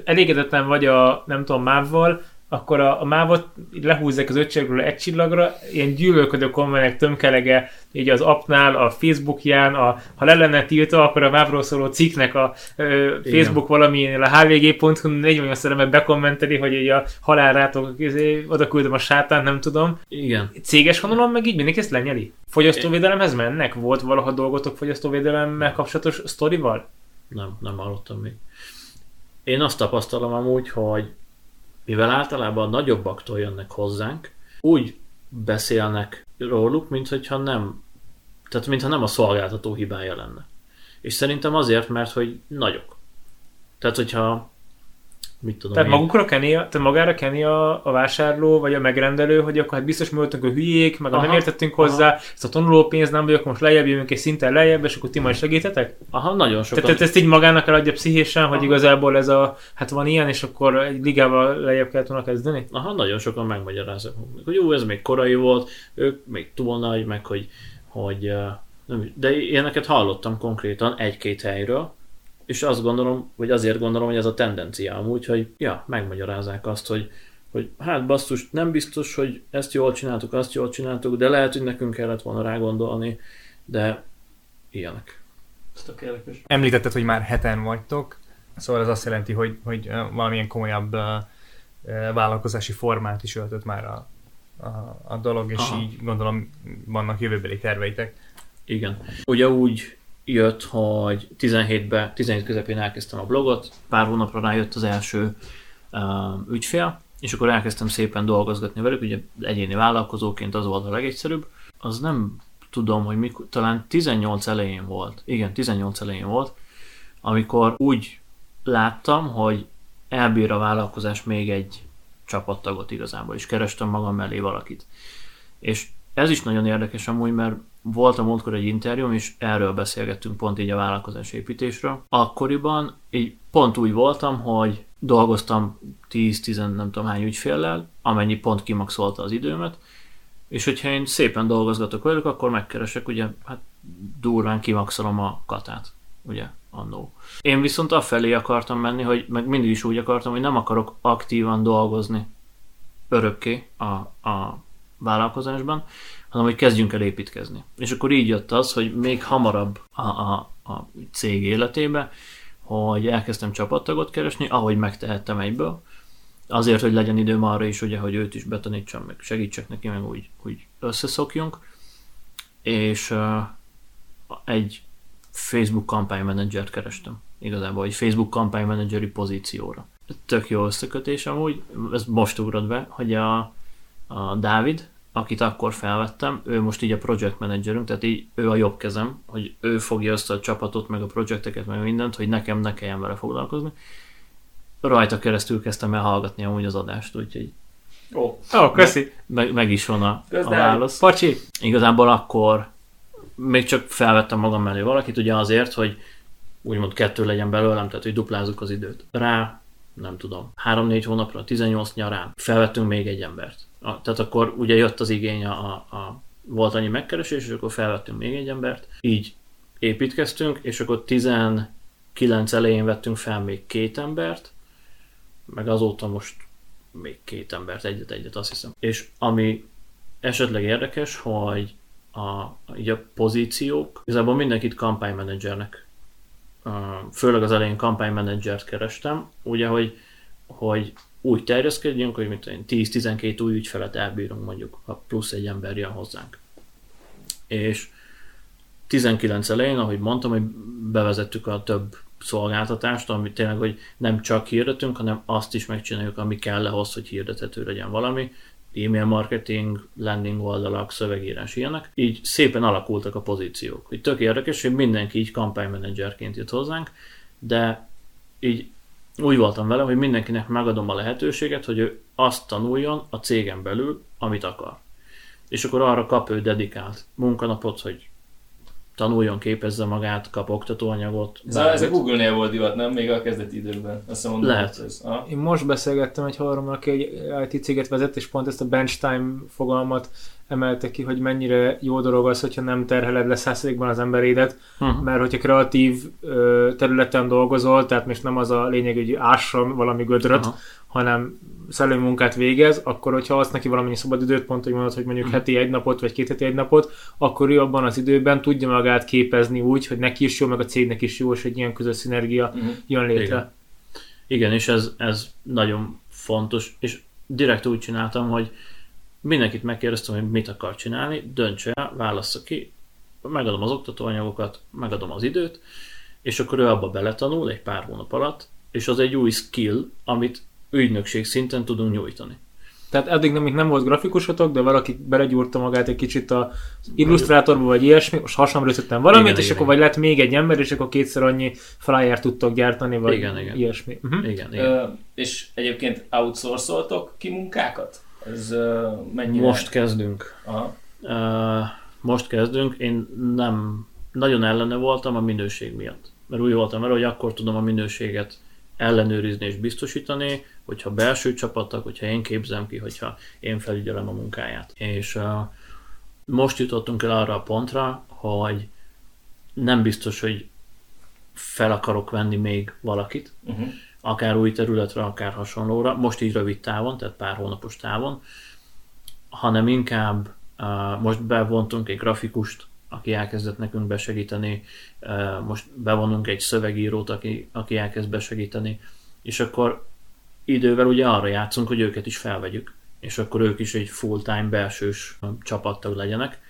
elégedetlen vagy a nem tudom mávval, akkor a, a mávot lehúzzák az ötségről egy csillagra, ilyen gyűlölködő kommenek tömkelege így az appnál, a Facebookján, a, ha le lenne tiltva, akkor a mávról szóló cikknek a ö, Facebook valamilyen, a hvg pont hu négy olyan szeremben bekommenteli, hogy így a halálrátok oda küldöm a sátánt, nem tudom. Igen. Céges vonalon meg így mindenki ezt lenyeli. Fogyasztóvédelemhez mennek? Volt valaha dolgotok fogyasztóvédelemmel kapcsolatos sztorival? Nem, nem hallottam még. Én azt tapasztalom amúgy, hogy mivel általában a nagyobbaktól jönnek hozzánk, úgy beszélnek róluk, mintha nem, tehát mintha nem a szolgáltató hibája lenne. És szerintem azért, mert hogy nagyok. Tehát, hogyha mit tudom tehát én... Magukra keni, tehát magára keni a, a vásárló, vagy a megrendelő, hogy akkor hát biztos mi voltunk a hülyék, meg aha, nem értettünk aha. hozzá, ezt a tanulópénz nem vagyok, most lejjebb jövünk egy szinten lejjebb, és akkor ti majd segítetek? Aha, nagyon sokan. Tehát ezt így magának eladja pszichésen, aha. Hogy igazából ez a, hát van ilyen, és akkor egy ligával lejjebb kellett volna kezdeni? Aha, nagyon sokan megmagyarázzák, hogy jó, ez még korai volt, ők még túl nagy, meg hogy, hogy nem, de ilyeneket hallottam konkrétan egy-két helyről, és azt gondolom, vagy azért gondolom, hogy ez a tendencia amúgy, hogy ja, megmagyarázzák azt, hogy, hogy hát basszus, nem biztos, hogy ezt jól csináltuk, azt jól csináltuk, de lehet, hogy nekünk kellett volna rá gondolni, de ilyenek. Említetted, hogy már heten vagytok, szóval ez azt jelenti, hogy, hogy valamilyen komolyabb vállalkozási formát is öltött már a, a, a dolog, és aha, így gondolom vannak jövőbeli terveitek. Igen. Ugye úgy jött, hogy tizenhétben, tizenhét közepén elkezdtem a blogot, pár hónapra rájött az első uh, ügyfél, és akkor elkezdtem szépen dolgozgatni velük, ugye egyéni vállalkozóként az volt a legegyszerűbb. Az nem tudom, hogy mikor, talán tizennyolc elején volt, igen, tizennyolc elején volt, amikor úgy láttam, hogy elbír a vállalkozás még egy csapattagot igazából, és kerestem magam mellé valakit. És ez is nagyon érdekes amúgy, mert volt a múltkor egy interjúm, és erről beszélgettünk pont így a vállalkozás építésről. Akkoriban így pont úgy voltam, hogy dolgoztam tíz-tíz nem tudom hány ügyféllel, amennyi pont kimaxolta az időmet, és hogyha én szépen dolgozgatok velük, akkor megkeresek, ugye, hát durván kimaxolom a katát, ugye, annó. Én viszont afelé akartam menni, hogy meg mindig is úgy akartam, hogy nem akarok aktívan dolgozni örökké a, a vállalkozásban, hanem hogy kezdjünk el építkezni. És akkor így jött az, hogy még hamarabb a, a, a cég életébe, hogy elkezdtem csapattagot keresni, ahogy megtehettem egyből, azért, hogy legyen időm arra is, ugye, hogy őt is betanítsam, meg segítsek neki, meg úgy, úgy összeszokjunk. És uh, egy Facebook kampánymenedzsert kerestem igazából, egy Facebook kampánymenedzseri pozícióra. Tök jó összekötés amúgy, ez most ugrott be, hogy a, a Dávid, akit akkor felvettem, ő most így a project managerünk, tehát így ő a jobb kezem, hogy ő fogja össze a csapatot, meg a projekteket, meg mindent, hogy nekem ne kelljen vele foglalkozni. Rajta keresztül kezdtem el hallgatni amúgy az adást, úgyhogy ó, oh. oh, köszi. Meg, meg is van a, a válasz. Pacsi. Igazából akkor még csak felvettem magam mellé valakit, ugye azért, hogy úgymond kettő legyen belőlem, tehát hogy duplázzuk az időt. Rá, nem tudom, három-négy hónapra, tizennyolc nyarán felvettünk még egy embert. A, tehát akkor ugye jött az igény, a, a, volt annyi megkeresés, és akkor felvettünk még egy embert. Így építkeztünk, és akkor tizenkilenc elején vettünk fel még két embert, meg azóta most még két embert, egyet-egyet azt hiszem. És ami esetleg érdekes, hogy A, így a pozíciók, igazából mindenkit kampánymenedzsernek, főleg az elején kampánymenedzsert kerestem, ugye, hogy, hogy úgy terjeszkedjünk, hogy mit tudom, tíz-tizenkét új ügyfelet elbírunk mondjuk, ha plusz egy ember jön hozzánk. És tizenkilenc elején, ahogy mondtam, hogy bevezettük a több szolgáltatást, ami tényleg, hogy nem csak hirdetünk, hanem azt is megcsináljuk, ami kell ahhoz, hogy hirdethető legyen valami, e-mail marketing, landing oldalak, szövegírás, ilyenek. Így szépen alakultak a pozíciók. Így tök érdekes, hogy mindenki így kampánymenedzserként jött hozzánk, de így úgy voltam vele, hogy mindenkinek megadom a lehetőséget, hogy ő azt tanuljon a cégen belül, amit akar. És akkor arra kap ő dedikált munkanapot, hogy tanuljon, képezze magát, kap oktatóanyagot. Ez, ez a Google-nél volt divat, nem? Még a kezdeti időben. Azt mondom, lehet. Hogy ez. Én most beszélgettem egy haverommal, aki egy i té céget vezet, és pont ezt a bench time fogalmat emelte ki, hogy mennyire jó dolog az, hogyha nem terheled le száz százalékban az emberédet, uh-huh. mert hogyha kreatív ö, területen dolgozol, tehát most nem az a lényeg, hogy ássam valami gödröt, uh-huh. hanem szellemi munkát végez, akkor hogyha adsz neki valamennyi szabad időt, pont hogy mondod, hogy mondjuk heti egy napot, vagy két heti egy napot, akkor ő abban az időben tudja magát képezni úgy, hogy neki is jó, meg a cégnek is jó, és egy ilyen közös szinergia uh-huh. jön létre. Igen, Igen és ez, ez nagyon fontos, és direkt úgy csináltam, hogy mindenkit megkérdeztem, hogy mit akar csinálni, döntse el, válassza ki, megadom az oktatóanyagokat, megadom az időt, és akkor ő abba beletanul egy pár hónap alatt, és az egy új skill, amit ügynökség szinten tudunk nyújtani. Tehát eddig nem, nem volt grafikusotok, de valaki belegyúrta magát egy kicsit az illusztrátorba, vagy ilyesmi, most hasonló összettem valamit, igen, és igen, akkor igen. vagy lett még egy ember, és akkor kétszer annyi flyer tudtok gyártani, vagy igen, igen. ilyesmi. Uh-huh. Igen, igen. Ö, és egyébként outsourcoltok ki munkákat? Ez, uh, most kezdünk. Aha. Uh, most kezdünk. Én nem nagyon ellene voltam a minőség miatt. Mert úgy voltam vele, hogy akkor tudom a minőséget ellenőrizni és biztosítani, hogyha belső csapattak, hogyha én képzem ki, hogyha én felügyelem a munkáját. És uh, most jutottunk el arra a pontra, hogy nem biztos, hogy fel akarok venni még valakit, uh-huh. akár új területre, akár hasonlóra, most így rövid távon, tehát pár hónapos távon, hanem inkább uh, most bevontunk egy grafikust, aki elkezdett nekünk besegíteni, uh, most bevonunk egy szövegírót, aki, aki elkezd besegíteni, és akkor idővel ugye arra játszunk, hogy őket is felvegyük, és akkor ők is egy full-time belsős csapattag legyenek,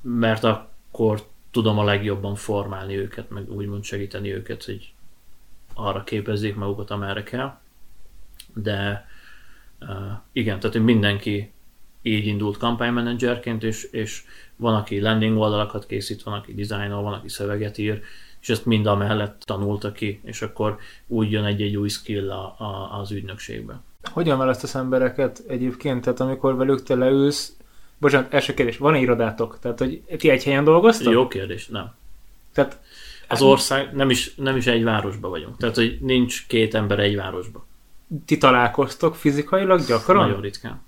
mert akkor tudom a legjobban formálni őket, meg úgymond segíteni őket, hogy arra képezzék magukat, amerre kell. De igen, tehát mindenki így indult kampánymenedzserként, és, és van, aki landing oldalakat készít, van, aki dizájnol, van, aki szöveget ír, és ezt mind amellett tanulta ki, és akkor úgy jön egy-egy új skill a, a, az ügynökségbe. Hogyan választasz embereket egyébként? Tehát amikor velük te leülsz, bocsánat, első kérdés, van-e irodátok? Tehát, hogy ti egy helyen dolgoztok? Jó kérdés, nem. Tehát az ország, nem is, nem is egy városban vagyunk. Tehát, hogy nincs két ember egy városban. Ti találkoztok fizikailag gyakran? Nagyon ritkán.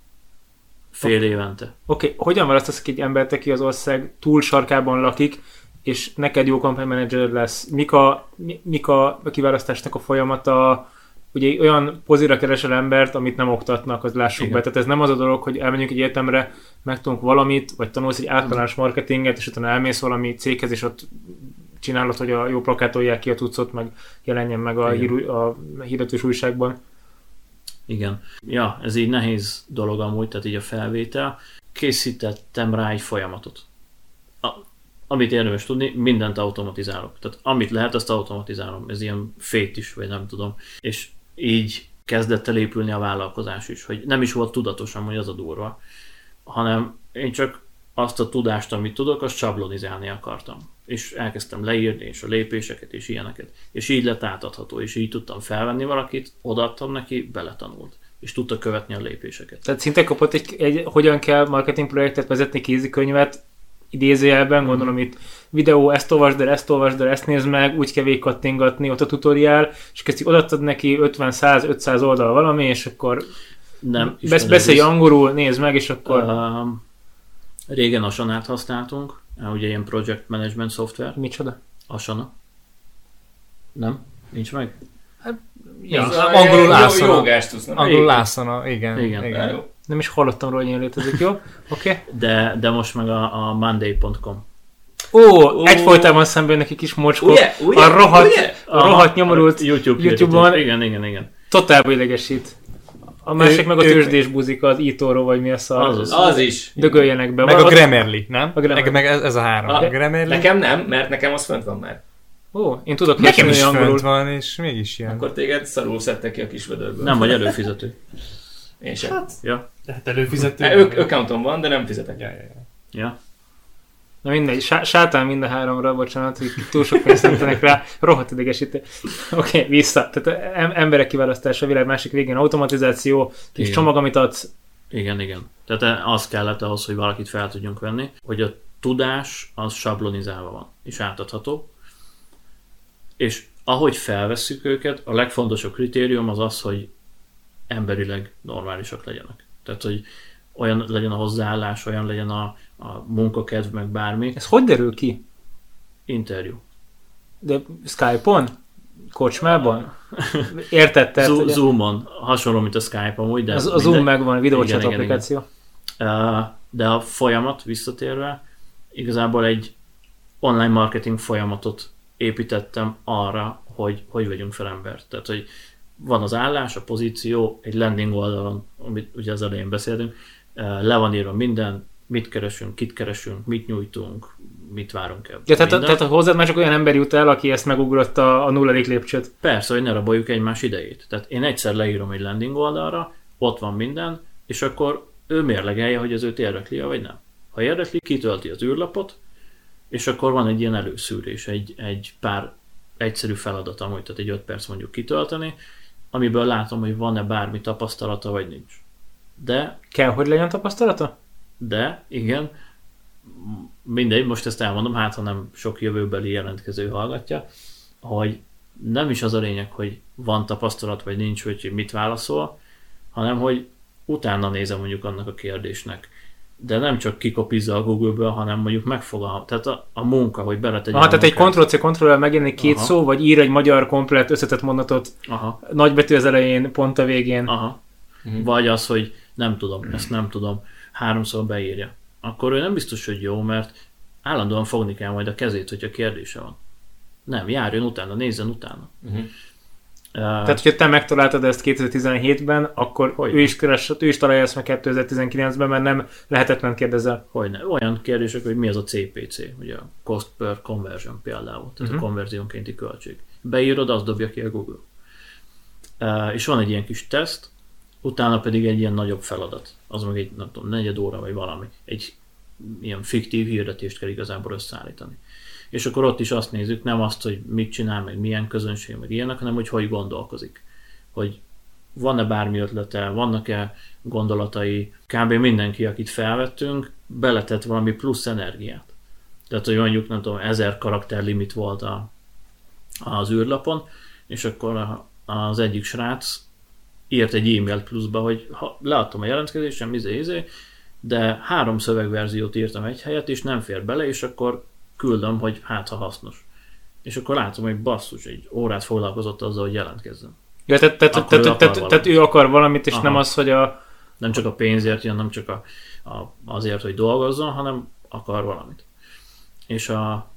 Fél okay. évente. Oké, okay. Hogyan választasz egy embert, aki az ország túlsarkában lakik, és neked jó kampánymenedzser lesz? Mik a, mi, mik a kiválasztásnak a folyamata? Ugye olyan pozíra keresel embert, amit nem oktatnak, az lássuk igen. be. Tehát ez nem az a dolog, hogy elmenjünk egy egyetemre, megtanulunk valamit, vagy tanulsz egy általános marketinget, és utána elmész valami céghez, és ott csinálod, hogy a jó plakátolják ki a tucot, meg jelenjen meg a, hír, a hirdetős újságban. Igen. Ja, ez így nehéz dolog amúgy, tehát így a felvétel. Készítettem rá egy folyamatot. A, amit érdemes tudni, mindent automatizálok. Tehát amit lehet, azt automatizálom. Ez ilyen fét is, vagy nem tudom. És így kezdett el épülni a vállalkozás is, hogy nem is volt tudatosan, hogy az a durva, hanem én csak azt a tudást, amit tudok, azt sablonizálni akartam. És elkezdtem leírni, és a lépéseket, és ilyeneket. És így lett átadható, és így tudtam felvenni valakit, odaadtam neki, beletanult. És tudta követni a lépéseket. Tehát szinte kapott egy, egy hogyan kell marketing projektet vezetni, kézikönyvet, idézőjelben, gondolom itt videó, ezt olvasd el, ezt olvasd el, ezt nézd meg, úgy kell végigkattingatni, ott a tutoriál, és kezdjük odaadtad neki ötven-száz-ötszáz oldal valami, és akkor nem, besz- beszélj ez... angolul, nézd meg, és akkor... Uh, régen Asanát használtunk, ugye ilyen project management szoftver. Micsoda? Asana. Nem? Nincs meg? Hát, ja, az angolul Asana. Jogást tudsz. Angolul Asana, igen. igen. igen. Jó. Nem is hallottam róla, hogy én létezik, jó? Oké. Okay. De, de most meg a, a monday dot com. Ó, oh, egyfolytában szemben jönnek egy kis mocskok. Ugye, ugye, a rohadt, ugye? A rohadt nyomorult a YouTube YouTube-on. Igen, igen, igen. Totálba idegesít. A másik meg a tőzsdés buzika, az ítóról, vagy mi a szar. Az, az, az is. Dögöljenek be. Meg a Grammarly, nem? A Grammarly. Meg, meg ez, ez a három. A, a Grammarly. Nekem nem, mert nekem az fönt van már. Ó, én tudok nekem is angolul. Fönt van, és mégis ilyen. Akkor téged szarul szedtek ki a kis vödörből. Nem vagy előfizető. Én sem. Hát, ja. Tehát előfizető. Hát, ök, accountom van, de nem fizetek. Ja, ja, ja. ja. Na mindegy, sátán mind a háromra, bocsánat, hogy túl sok pénzt emtenek rá, rohadt idegesítő. Oké, okay, vissza. Tehát em- emberek kiválasztása, a világ másik végén automatizáció, kis igen. csomag, amit adsz. Igen, igen. Tehát az kellett ahhoz, hogy valakit fel tudjunk venni, hogy a tudás az sablonizálva van, és átadható. És ahogy felvesszük őket, a legfontosabb kritérium az az, hogy emberileg normálisak legyenek. Tehát, hogy olyan legyen a hozzáállás, olyan legyen a, a munkakedv, meg bármi. Ez hogy derül ki? Interjú. De Skype-on? Kocsmában? Értetted? Z- Zoom-on. Hasonló, mint a Skype amúgy. De az, a Zoom megvan, videóchat applikáció. Igen. De a folyamat, visszatérve, igazából egy online marketing folyamatot építettem arra, hogy hogy vegyünk fel embert. Tehát, hogy van az állás, a pozíció, egy landing oldalon, amit ugye az elején beszéltünk, le van írva minden, mit keresünk, kit keresünk, mit nyújtunk, mit várunk el. Ja, tehát, a, tehát hozzád már csak olyan ember jut el, aki ezt megugrott a, a nulladik lépcsőt. Persze, hogy ne raboljuk egymás idejét. Tehát én egyszer leírom egy landing oldalra, ott van minden, és akkor ő mérlegelje, hogy az őt érdekli, vagy nem. Ha érdekli, kitölti az űrlapot, és akkor van egy ilyen előszűrés, egy, egy pár egyszerű feladat amúgy, tehát egy öt perc mondjuk kitölteni, amiből látom, hogy van-e bármi tapasztalata, vagy nincs. De... Kell, hogy legyen tapasztalata? De, igen. Mindegy, most ezt elmondom, hát ha nem sok jövőbeli jelentkező hallgatja, hogy nem is az a lényeg, hogy van tapasztalat, vagy nincs, hogy mit válaszol, hanem hogy utána nézem mondjuk annak a kérdésnek. De nem csak kikopizza a Google-ből, hanem mondjuk megfogalmazza. Tehát a, a munka, hogy beletegyen. Aha, tehát munkát. Egy kontroll cé, kontroll vé megjelenik két Aha. szó, vagy ír egy magyar komplet összetett mondatot Aha. nagybetű az elején, pont a végén. Aha. Mm. Vagy az, hogy nem tudom, mm. ezt nem tudom, háromszor beírja. Akkor ő nem biztos, hogy jó, mert állandóan fogni kell majd a kezét, hogyha kérdése van. Nem, járjon utána, nézzen utána. Mm. Tehát, hogyha te megtaláltad ezt kétezer-tizenhétben, akkor hogyne. ő is keresett, ő is találja ezt meg kétezer-tizenkilencben, mert nem lehetetlen kérdezel. Hogyne. Olyan kérdések, hogy mi az a cé pé cé, ugye a cost per conversion például, tehát uh-huh. a konverziónkénti költség. Beírod, azt dobja ki a Google. Uh, és van egy ilyen kis teszt, utána pedig egy ilyen nagyobb feladat, az meg egy, nem tudom, negyed óra vagy valami, egy ilyen fiktív hirdetést kell igazából összeállítani. És akkor ott is azt nézzük, nem azt, hogy mit csinál, meg milyen közönség, meg ilyenek, hanem hogy hogy gondolkozik. Hogy van-e bármi ötlete, vannak-e gondolatai, kb. Mindenki, akit felvettünk, beletett valami plusz energiát. Tehát, hogy mondjuk, nem tudom, ezer karakter limit volt a, az űrlapon, és akkor az egyik srác írt egy e-mailt pluszba, hogy ha, leadtam a jelentkezésem, izé, izé, de három szövegverziót írtam egy helyet, és nem fér bele, és akkor küldöm, hogy hát, ha hasznos. És akkor látom, hogy basszus, egy órát foglalkozott azzal, hogy jelentkezzem. Ja, tehát, tehát, tehát, tehát, tehát ő akar valamit, és aha. nem az, hogy a... Nem csak a pénzért jön, nem csak a, a, azért, hogy dolgozzon, hanem akar valamit. És a,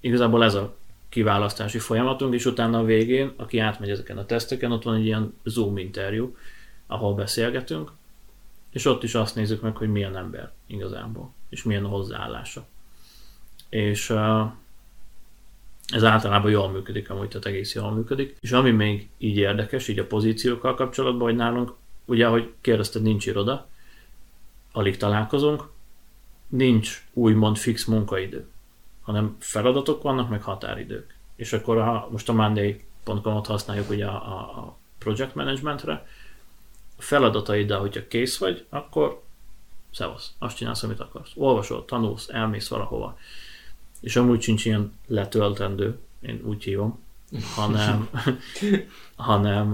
igazából ez a kiválasztási folyamatunk, és utána a végén, aki átmegy ezeken a teszteken, ott van egy ilyen Zoom interjú, ahol beszélgetünk, és ott is azt nézzük meg, hogy milyen ember igazából, és milyen hozzáállása. És uh, ez általában jól működik, amúgy, tehát egész jól működik. És ami még így érdekes, így a pozíciókkal kapcsolatban, hogy nálunk, ugye, ahogy kérdezted, nincs iroda, alig találkozunk, nincs úgymond fix munkaidő, hanem feladatok vannak, meg határidők. És akkor a, most a monday pont com-ot használjuk ugye a, a project managementre, a feladataiddal, hogyha kész vagy, akkor szevasz, azt csinálsz, amit akarsz. Olvasol, tanulsz, elmész valahova. És amúgy sincs ilyen letöltendő, én úgy hívom, hanem, hanem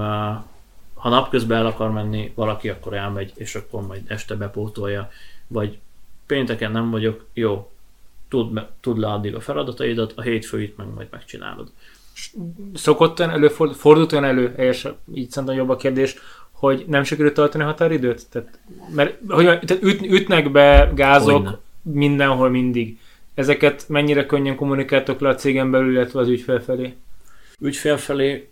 ha napközben el akar menni valaki, akkor elmegy, és akkor majd este bepótolja, vagy pénteken nem vagyok, jó, tudd, tudd le addig a feladataidat, a hétfőit meg majd megcsinálod. Szokott olyan elő, fordult olyan elő, és így szerintem jobb a kérdés, hogy nem sikerült tartani határidőt? Tehát, mert, hogy, tehát üt, ütnek be gázok Olyan. mindenhol mindig. Ezeket mennyire könnyen kommunikáltok le a cégen belül, illetve az ügyfél felé? Ügyfél felé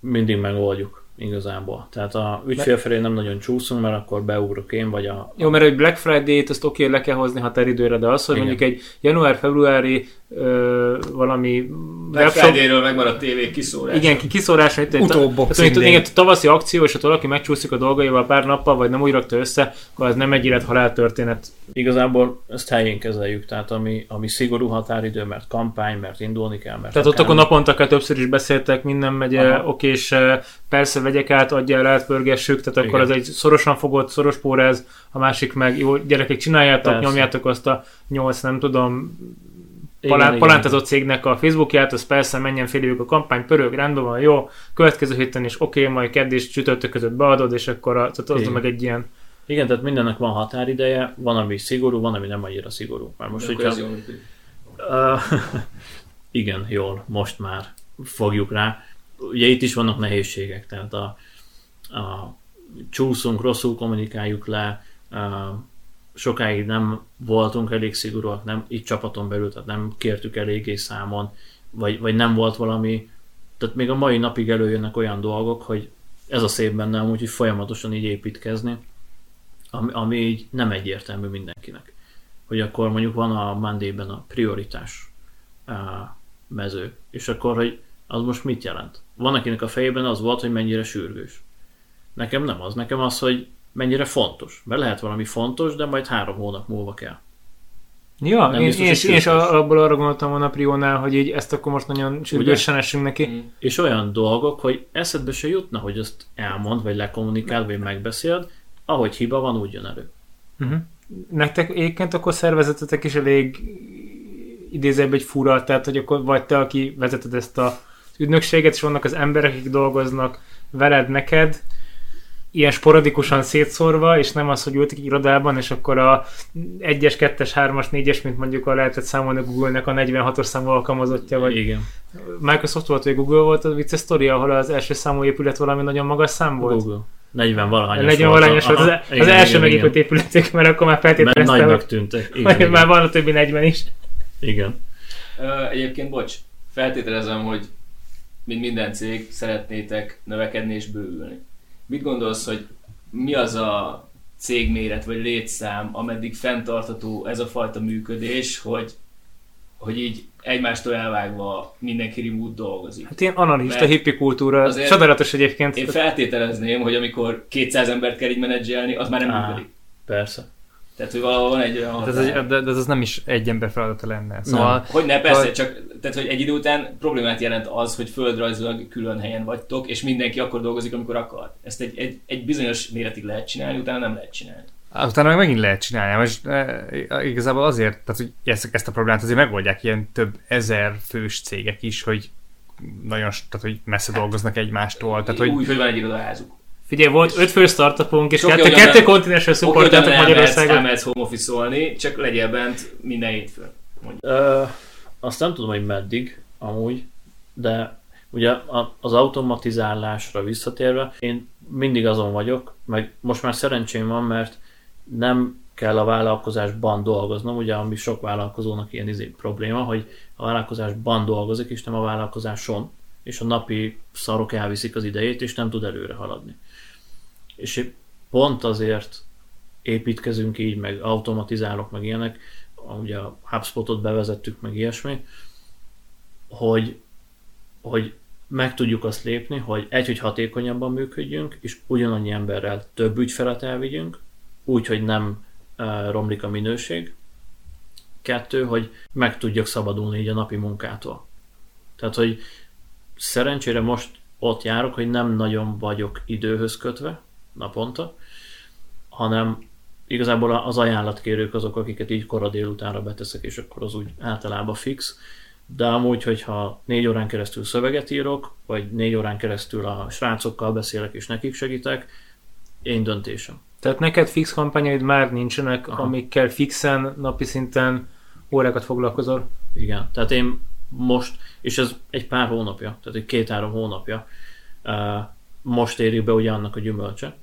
mindig megoldjuk igazából. Tehát a ügyfél felé nem nagyon csúszunk, mert akkor beugrok én vagy a... Jó, mert egy Black Friday-t azt oké, le kell hozni határidőre, de az, hogy igen. mondjuk egy január-februári ö, valami... Black Friday-ről megmaradt tévé kiszórás. Igen, kiszórás. Utóbb boxing day. Igen, tavaszi akció, és ott valaki megcsúszik a dolgaival pár nappal, vagy nem úgy rakta össze, akkor az nem egy élet-halál történet. Igazából ezt helyén kezeljük, tehát ami, ami szigorú határidő, mert kampány, mert indulni kell, mert... Tehát ott akkor naponta kell, többször is beszéltek, minden megy oké, és persze vegyek át, adjál át, pörgessük, tehát igen. akkor az egy szorosan fogott, szoros póráz, a másik meg, jó, gyerekek, csináljátok, persze. nyomjátok azt a nyolc, nem tudom, igen, palá- igen, palántázott igen. cégnek a Facebookját, az persze menjen fél évig a kampány, pörög, rendben van, jó, következő héten is oké, okay, majd kedd és csütörtök között beadod, és akkor a, tehát az meg egy ilyen... Igen, tehát mindennek van határideje, van, ami szigorú, van, ami nem annyira szigorú. Már most, hogyha... Jó, uh, igen, jól, most már fogjuk rá. Ugye itt is vannak nehézségek, tehát a, a csúszunk, rosszul kommunikáljuk le, uh, sokáig nem voltunk elég szigorúak, nem itt csapaton belül, tehát nem kértük eléggé számon, vagy, vagy nem volt valami, tehát még a mai napig előjönnek olyan dolgok, hogy ez a szép benne amúgy, hogy folyamatosan így építkezni, ami, ami így nem egyértelmű mindenkinek. Hogy akkor mondjuk van a Monday-ben a prioritás uh, mező, és akkor, hogy az most mit jelent? Van, akinek a fejében az volt, hogy mennyire sürgős. Nekem nem az, nekem az, hogy mennyire fontos. Mert lehet valami fontos, de majd három hónap múlva kell. Ja, én, biztos, én, és, és abból arra gondoltam volna a Prionál, hogy így ezt akkor most nagyon sürgősen essünk neki. Mm. És olyan dolgok, hogy eszedbe se jutna, hogy azt elmond, vagy lekommunikáld, vagy megbeszéld, ahogy hiba van, úgy jön elő. Uh-huh. Nektek egyébként akkor szervezetetek is elég idézőbb egy fura, tehát hogy akkor vagy te, aki vezeted ezt a ügynökséget, és vannak az emberek, akik dolgoznak veled, neked, ilyen sporadikusan szétszórva, és nem az, hogy ültek irodában, és akkor a egyes, kettes, hármas, négyes, mint mondjuk a lehetett számolni Google-nek a negyvenhatos számú alkalmazottja, vagy igen. Microsoft volt, vagy Google volt a vicces sztori, ahol az első számú épület valami nagyon magas szám volt? Google. negyven-valahányos volt. Az, az, az igen, első megépült épületek, mert akkor már feltételeztem. Mert nagynak tűntek. Igen, igen. Már van a többi negyven is. Igen. Egyébként, bocs, feltételezem, hogy mint minden cég, szeretnétek növekedni és bővülni. Mit gondolsz, hogy mi az a cégméret vagy létszám, ameddig fenntartható ez a fajta működés, hogy, hogy így egymástól elvágva mindenki remote dolgozik? Hát ilyen analista, hippi kultúra, csodálatos egyébként. Én feltételezném, hogy amikor kétszáz embert kell így menedzselni, az már nem Á, működik. Persze. Tehát, hogy valahol van egy olyan... De ez, egy, de, de ez nem is egy ember feladata lenne. Szóval, hogy ne, persze, ha... csak tehát, hogy egy idő után problémát jelent az, hogy földrajzilag külön helyen vagytok, és mindenki akkor dolgozik, amikor akar. Ezt egy, egy, egy bizonyos méretig lehet csinálni, utána nem lehet csinálni. Utána meg megint lehet csinálni, és e, igazából azért, tehát, hogy ezt, ezt a problémát azért megoldják ilyen több ezer fős cégek is, hogy nagyon, tehát, hogy messze dolgoznak egymástól. Tehát, hogy... Úgy, hogy van egy irodaházuk. Figyelj, volt öt fő startupunk, és kettő, kettő kontinensről szupportáltak Magyarországon. Elmehetsz home office-olni, csak legyél bent minden hétfőn. Uh, azt nem tudom, hogy meddig amúgy, de ugye az automatizálásra visszatérve, én mindig azon vagyok, meg most már szerencsém van, mert nem kell a vállalkozásban dolgoznom, ugye ami sok vállalkozónak ilyen izé probléma, hogy a vállalkozásban dolgozik, és nem a vállalkozáson, és a napi szarok elviszik az idejét, és nem tud előre haladni. És pont azért építkezünk így, meg automatizálok, meg ilyenek, ugye a HubSpotot bevezettük, meg ilyesmi, hogy, hogy meg tudjuk azt lépni, hogy egy, hogy hatékonyabban működjünk, és ugyanannyi emberrel több ügyfelet elvigyünk, úgy, hogy nem uh, romlik a minőség. Kettő, hogy meg tudjuk szabadulni így a napi munkától. Tehát, hogy szerencsére most ott járok, hogy nem nagyon vagyok időhöz kötve naponta, hanem igazából az ajánlatkérők azok, akiket így kora délutánra beteszek, és akkor az úgy általában fix. De amúgy, hogyha négy órán keresztül szöveget írok, vagy négy órán keresztül a srácokkal beszélek, és nekik segítek, én döntésem. Tehát neked fix kampányaid már nincsenek, aha, amikkel fixen, napi szinten órákat foglalkozol? Igen, tehát én most, és ez egy pár hónapja, tehát egy két-három hónapja, most érjük be ugye annak a gyümölcse,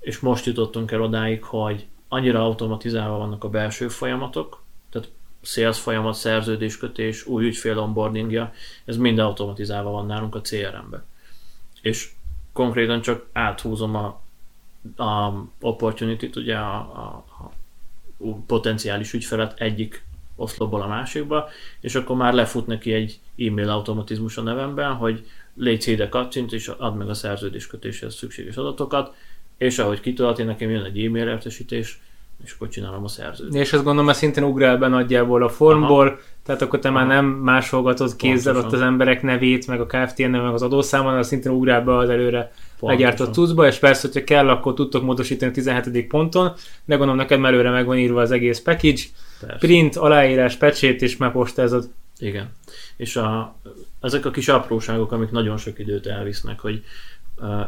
és most jutottunk el odáig, hogy annyira automatizálva vannak a belső folyamatok, tehát sales folyamat, szerződéskötés, új ügyfél onboardingja, ez mind automatizálva van nálunk a cé er em-be. És konkrétan csak áthúzom a, a opportunity-t, ugye a, a, a potenciális ügyfelet egyik oszlopból a másikba, és akkor már lefut neki egy e-mail automatizmus a nevemben, hogy légy ide kattint, és add meg a szerződéskötéshez szükséges adatokat, és ahogy kitalálti, nekem jön egy e-mail értesítés, és akkor csinálom a szerződést. És azt gondolom, ez szintén ugrál be nagyjából a formból, aha, tehát akkor te aha, már nem másolgatod kézzel pontosan ott az emberek nevét, meg a Kft-n, meg az adószámon, az szintén ugrál be az előre legyártott tudszba, és persze, hogyha kell, akkor tudtok módosítani a tizenhetedik ponton, de gondolom, neked előre meg van írva az egész package, persze, print, aláírás, pecsét, és megpostázod. Igen. És a, ezek a kis apróságok, amik nagyon sok időt elvisznek, hogy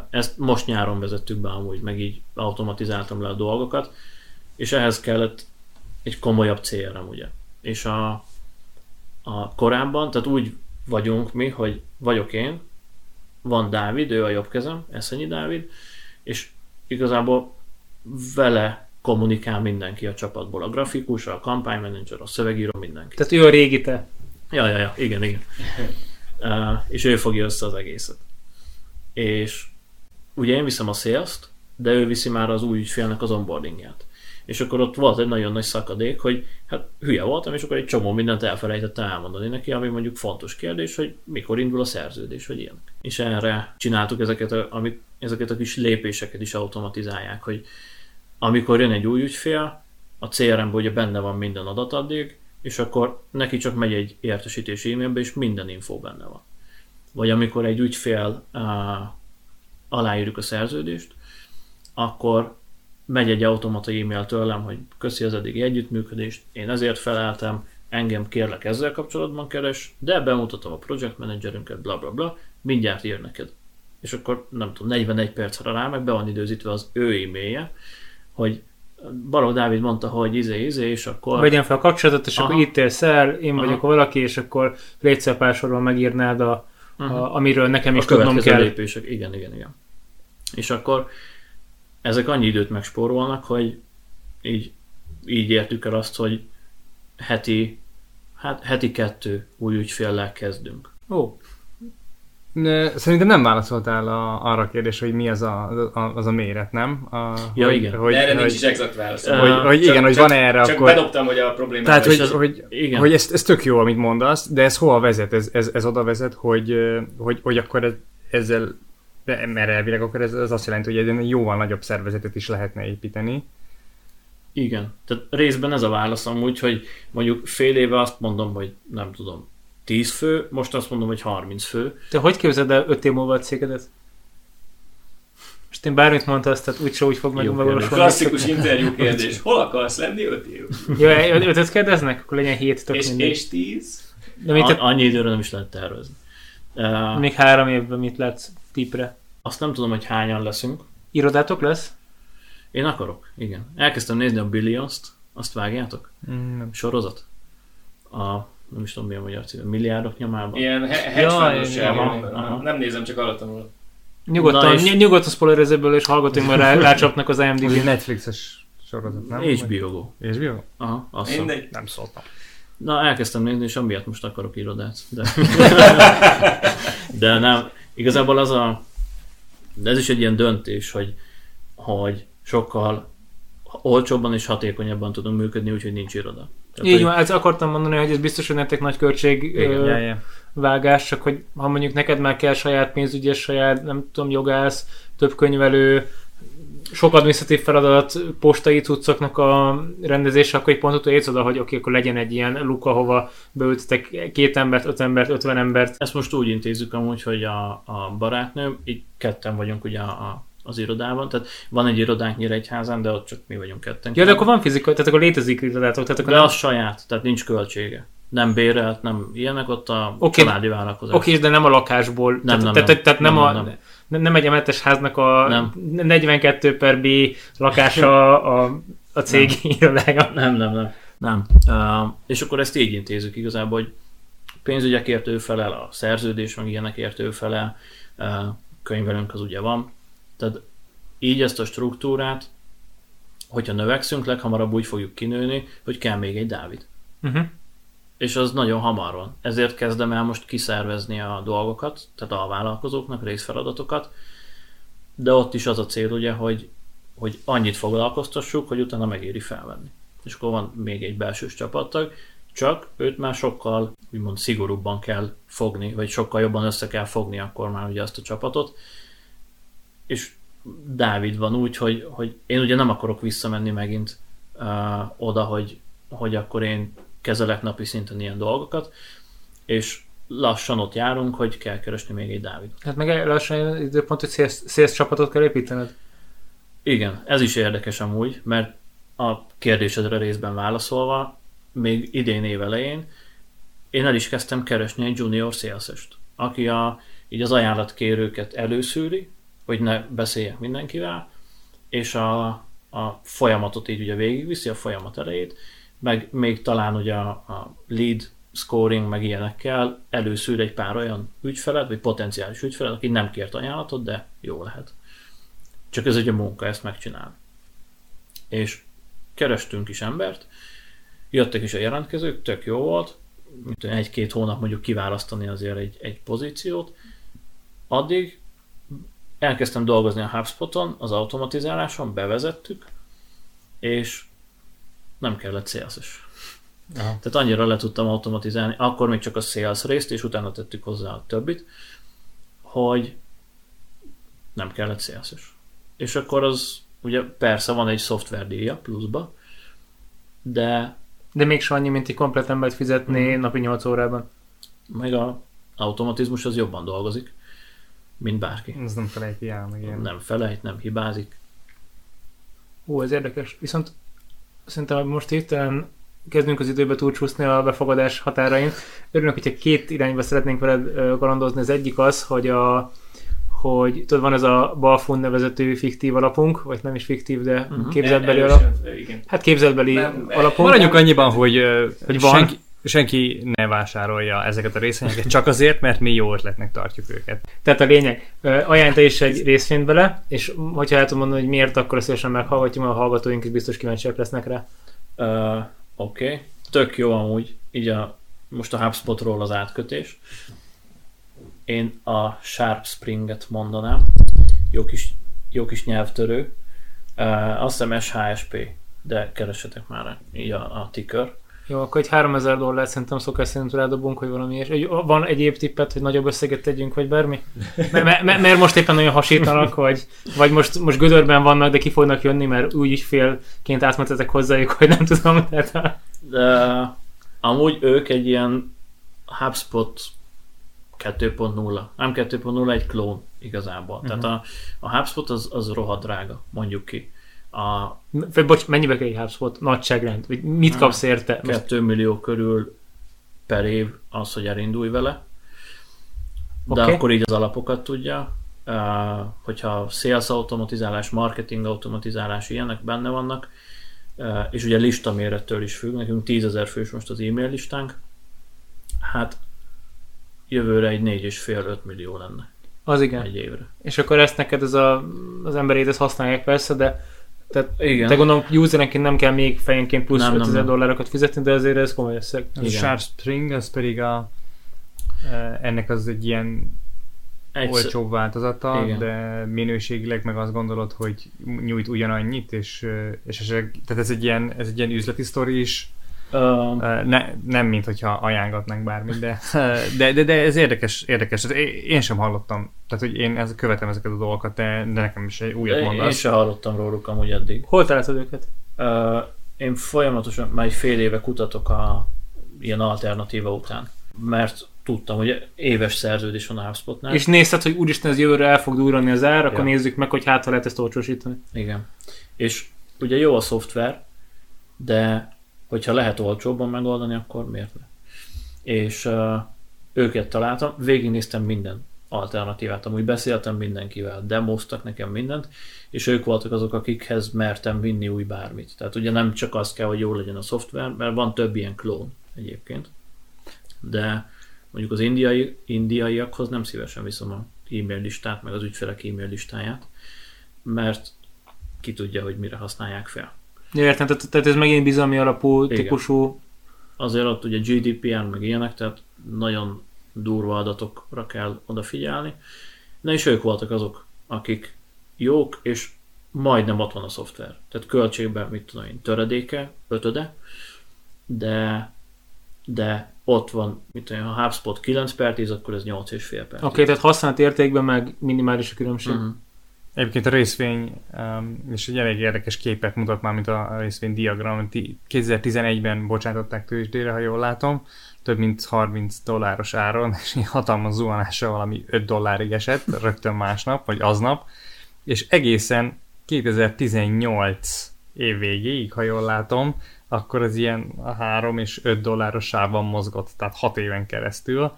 ezt most nyáron vezettük be amúgy, meg így automatizáltam le a dolgokat, és ehhez kellett egy komolyabb cé er em, ugye. És a, a korábban, tehát úgy vagyunk mi, hogy vagyok én, van Dávid, ő a jobb kezem, Eszenyi Dávid, és igazából vele kommunikál mindenki a csapatból, a grafikus, a kampánymenedzser, a szövegíró, mindenki. Tehát ő a régi te. Ja, ja, ja, igen, igen. uh, és ő fogja össze az egészet. És ugye én viszem a sales-t, de ő viszi már az új ügyfélnek az onboardingját. És akkor ott volt egy nagyon nagy szakadék, hogy hát hülye voltam, és akkor egy csomó mindent elfelejtettem elmondani neki, ami mondjuk fontos kérdés, hogy mikor indul a szerződés, vagy ilyen. És erre csináltuk ezeket a, amik, ezeket a kis lépéseket is automatizálják, hogy amikor jön egy új ügyfél, a cé er em-ben ugye benne van minden adat addig, és akkor neki csak megy egy értesítési e-mailbe, és minden info benne van. Vagy amikor egy ügyfél uh, aláírjuk a szerződést, akkor megy egy automata e-mail tőlem, hogy köszi az eddigi együttműködést, én ezért feleltem, engem kérlek ezzel kapcsolatban keres, de bemutatom a project managerünket, bla bla bla, mindjárt ír neked. És akkor nem tudom, negyvenegy percre rá, meg be van időzítve az ő e-mailje, hogy Balog Dávid mondta, hogy izé, izé, és akkor... Vegyen fel a kapcsolatot, és aha, akkor itt élsz el, én aha, vagyok valaki, és akkor létszel pár sorban megírnád, a, a, amiről nekem is a tudnom kell. Lépések. Igen, igen, igen. És akkor ezek annyi időt megspórolnak, hogy így, így értük el azt, hogy heti, hát heti kettő új ügyféllel kezdünk. Ó, Szerintem nem válaszoltál a, arra a kérdésre, hogy mi az a, az a méret, nem? A, ja, hogy, igen. Hogy, erre hogy, nincs is exakt válasz. Hogy, uh, hogy igen, hogy van erre csak akkor... Csak bedobtam, hogy a problémát... Tehát, hogy, az, hogy, igen. hogy ez, ez tök jó, amit mondasz, de ez hova vezet? Ez, ez, ez oda vezet, hogy, hogy, hogy akkor ez, ezzel... Mert elvileg akkor ez, ez azt jelenti, hogy egy jóval nagyobb szervezetet is lehetne építeni. Igen. Tehát részben ez a válaszom úgy, hogy mondjuk fél éve azt mondom, hogy nem tudom, tíz fő, most azt mondom, hogy harminc fő. Te hogy képzeld el öt év múlva a cégedet? Most én bármit mondtál, tehát úgyse úgy fog meg megvalósulni. Klasszikus interjú kérdés. Hol akarsz lenni öt év? Jó, ötöt kérdeznek? Akkor legyen hét tök mindig. És tíz? Annyi időre nem is lehet tervezni. Még három évben mit látsz tipre? Azt nem tudom, hogy hányan leszünk. Irodátok lesz? Én akarok, igen. Elkezdtem nézni a Billions-t, azt vágjátok? Nem. Sorozat? A... nem is tudom milyen magyar cím, milliárdok nyomában. Ilyen hedgefundos elmondom. Nem nézem, csak alatt tanulok. Nyugodtan, és... nyugodtan spoilerezőből és hallgatunk, mert rá, rácsapnak az IMDb. Netflixes sorozat, nem? há bé o Go. há bé o? Aha, azt én de... nem szóltam. Na, elkezdtem nézni, és amiatt most akarok irodát. De, de nem, igazából az a... De ez is egy ilyen döntés, hogy, hogy sokkal olcsóbban és hatékonyabban tudunk működni, úgyhogy nincs iroda. Tehát, így van, ezt akartam mondani, hogy ez biztos, hogy nektek nagy költségvágás, csak hogy ha mondjuk neked már kell saját pénzügyes, saját, nem tudom, jogász, több könyvelő, sok adminisztratív feladat, postai cuccoknak a rendezése, akkor egy pontot érsz oda, hogy oké, okay, akkor legyen egy ilyen luka, hova beültetek két embert, öt embert, ötven embert. Ezt most úgy intézzük amúgy, hogy a, a barátnőm, így ketten vagyunk ugye a, a az irodában, tehát van egy irodánk Nyíregyházán, de ott csak mi vagyunk ketten. Ja, de akkor van fizikai, tehát akkor létezik irodátok. Tehát akkor de nem... az saját, tehát nincs költsége. Nem bérelt, nem ilyenek, ott a okay. családi vállalkozás. Oké, okay, de nem a lakásból. Nem, tehát, nem, tehát, tehát nem, nem, a, nem. nem egy emetes háznak a nem. negyvenkettő per bé lakása a, a cég irodája. Nem, nem, nem. nem. Uh, és akkor ezt így intézzük igazából, hogy pénzügyekért ő felel, a szerződés, meg ilyenekért ő felel, uh, könyvelünk az ugye van. Tehát így ezt a struktúrát, hogyha növekszünk, leghamarabb úgy fogjuk kinőni, hogy kell még egy Dávid. Uh-huh. És az nagyon hamar van. Ezért kezdem el most kiszervezni a dolgokat, tehát a vállalkozóknak részfeladatokat, de ott is az a cél ugye, hogy, hogy annyit foglalkoztassuk, hogy utána megéri felvenni. És akkor van még egy belsős csapattag, csak őt már sokkal úgymond szigorúbban kell fogni, vagy sokkal jobban össze kell fogni akkor már ugye azt a csapatot, és Dávid van úgy, hogy, hogy én ugye nem akarok visszamenni megint uh, oda, hogy, hogy akkor én kezelek napi szinten ilyen dolgokat, és lassan ott járunk, hogy kell keresni még egy Dávidot. Hát meg lassan időpont, hogy sales, sales csapatot kell építened. Igen, ez is érdekes amúgy, mert a kérdésedre részben válaszolva, még idén év elején én el is kezdtem keresni egy junior sales-est, aki a, így az ajánlatkérőket előszűri, hogy ne beszéljek mindenkivel, és a, a folyamatot így ugye végigviszi, a folyamat elejét, meg még talán ugye a, a lead scoring, meg ilyenekkel előszűr egy pár olyan ügyfelet, vagy potenciális ügyfelet, aki nem kért ajánlatot, de jó lehet. Csak ez egy a munka, ezt megcsinálni. És kerestünk is embert, jöttek is a jelentkezők, tök jó volt, egy-két hónap mondjuk kiválasztani azért egy, egy pozíciót, addig elkezdtem dolgozni a HubSpoton, az automatizáláson, bevezettük, és nem kellett sales-es. Aha. Tehát annyira le tudtam automatizálni, akkor még csak a sales részt, és utána tettük hozzá a többit, hogy nem kellett sales-es. És akkor az, ugye persze van egy szoftverdíja pluszba, de... De még annyi, mint egy komplet embert fizetné mm. napi nyolc órában. Még az automatizmus az jobban dolgozik, mint bárki. Ez nem felejti el, meg ilyen. Nem felejt, nem hibázik. Hú, ez érdekes. Viszont szerintem most hirtelen kezdünk az időbe túlcsúszni a befogadás határain. Örülök, hogyha két irányba szeretnénk veled kalandozni. Az egyik az, hogy a hogy tudod, van ez a Balfún nevezetű fiktív alapunk, vagy nem is fiktív, de uh-huh. képzeletbeli alap. Igen. Hát képzeletbeli nem, alapunk. Maradjunk annyiban, hogy, hogy van. Senki... Senki ne vásárolja ezeket a részvényeket, csak azért, mert mi jó ötletnek tartjuk őket. Tehát a lényeg, ajánlj te is egy részvényt bele, és hogyha el tudom mondani, hogy miért, akkor azt szívesen meghallgatjuk, mert a hallgatóink is biztos kíváncsiak lesznek rá. Uh, Oké, okay. Tök jó amúgy, így a, most a HubSpotról az átkötés. Én a SharpSpringet mondanám. Jó kis, jó kis nyelvtörő. Uh, azt hiszem es há es pé, de keressetek már így a, a ticker. Jó, akkor egy háromezer dollár szerintem szokás szerint rádobunk, hogy valami és van egyéb tippet, hogy nagyobb összeget tegyünk, vagy bármi? Mert, mert, mert most éppen nagyon hasítanak, vagy, vagy most, most gödörben vannak, de ki fognak jönni, mert úgy félként átmentetek hozzájuk, hogy nem tudom. Tehát... De, amúgy ők egy ilyen HubSpot kettő pont nulla, nem kettő pont nulla, egy klón igazából. Uh-huh. Tehát a, a HubSpot az, az rohadt drága, mondjuk ki. A... Bocs, mennyibe kell egy HubSpot? Nagyságrend? Mit kapsz érte? kettő millió körül per év az, hogy elindulj vele. De okay. Akkor így az alapokat tudja. Hogyha sales automatizálás, marketing automatizálás, ilyenek benne vannak. És ugye lista mérettől is függ. Nekünk tízezer fős most az e-mail listánk. Hát jövőre egy négy és fél öt millió lenne. Az igen. Egy évre. És akkor ezt neked ez a, az emberét ezt használják persze, de tehát igen. Te gondolom, userenként nem kell még fejenként plusz nem, ötezer nem. dollárokat fizetni, de azért ez komoly összeg. A SharpSpring, ez pedig a, ennek az egy ilyen Egyszer. olcsóbb változata, igen. De minőségileg meg azt gondolod, hogy nyújt ugyanannyit, és, és ez, tehát ez egy, ilyen, ez egy ilyen üzleti sztori is. Um, ne, nem mint, hogyha ajánlgatnánk bármit, de, de, de, de ez érdekes, érdekes. Én sem hallottam, tehát hogy én ez, követem ezeket a dolgokat, de, de nekem is egy újat mondasz. Én sem hallottam róluk amúgy eddig. Hol találtad őket? Uh, én folyamatosan már egy fél éve kutatok a ilyen alternatíva után, mert tudtam, hogy éves szerződés van a HubSpotnál. És nézted, hogy úristen, ez jövőre el fog durrani az ár, akkor ja. Nézzük meg, hogy hát ha lehet ezt olcsósítani. Igen. És ugye jó a szoftver, de hogyha lehet olcsóbban megoldani, akkor miért ne? És uh, őket találtam, végignéztem minden alternatívát, amúgy beszéltem mindenkivel, demoztak nekem mindent, és ők voltak azok, akikhez mertem vinni új bármit. Tehát ugye nem csak az kell, hogy jó legyen a szoftver, mert van több ilyen klón egyébként, de mondjuk az indiai, indiaiakhoz nem szívesen viszom a e-mail listát, meg az ügyfelek e-mail listáját, mert ki tudja, hogy mire használják fel. Értem, tehát, tehát ez megint bizalmi alapú, igen. Típusú... Azért ott ugye gé dé pé er meg ilyenek, tehát nagyon durva adatokra kell odafigyelni. Na és ők voltak azok, akik jók, és majdnem ott van a szoftver. Tehát költségben, mit tudom én, töredéke, ötöde, de, de ott van, mit tudom én, ha HubSpot kilenc per tíz, akkor ez nyolc és fél per tíz. Oké, okay, tehát használt értékben meg minimális a különbség. Uh-huh. Egyébként a részvény, um, és egy elég érdekes képet mutat már, mint a részvény diagram. kétezer-tizenegyben bocsátották tőzsdére, ha jól látom, több mint harminc dolláros áron, és hatalmas zuhanással valami öt dollárig esett, rögtön másnap, vagy aznap, és egészen kétezer-tizennyolc év végéig, ha jól látom, akkor az ilyen a három és öt dolláros sávban mozgott, tehát hat éven keresztül.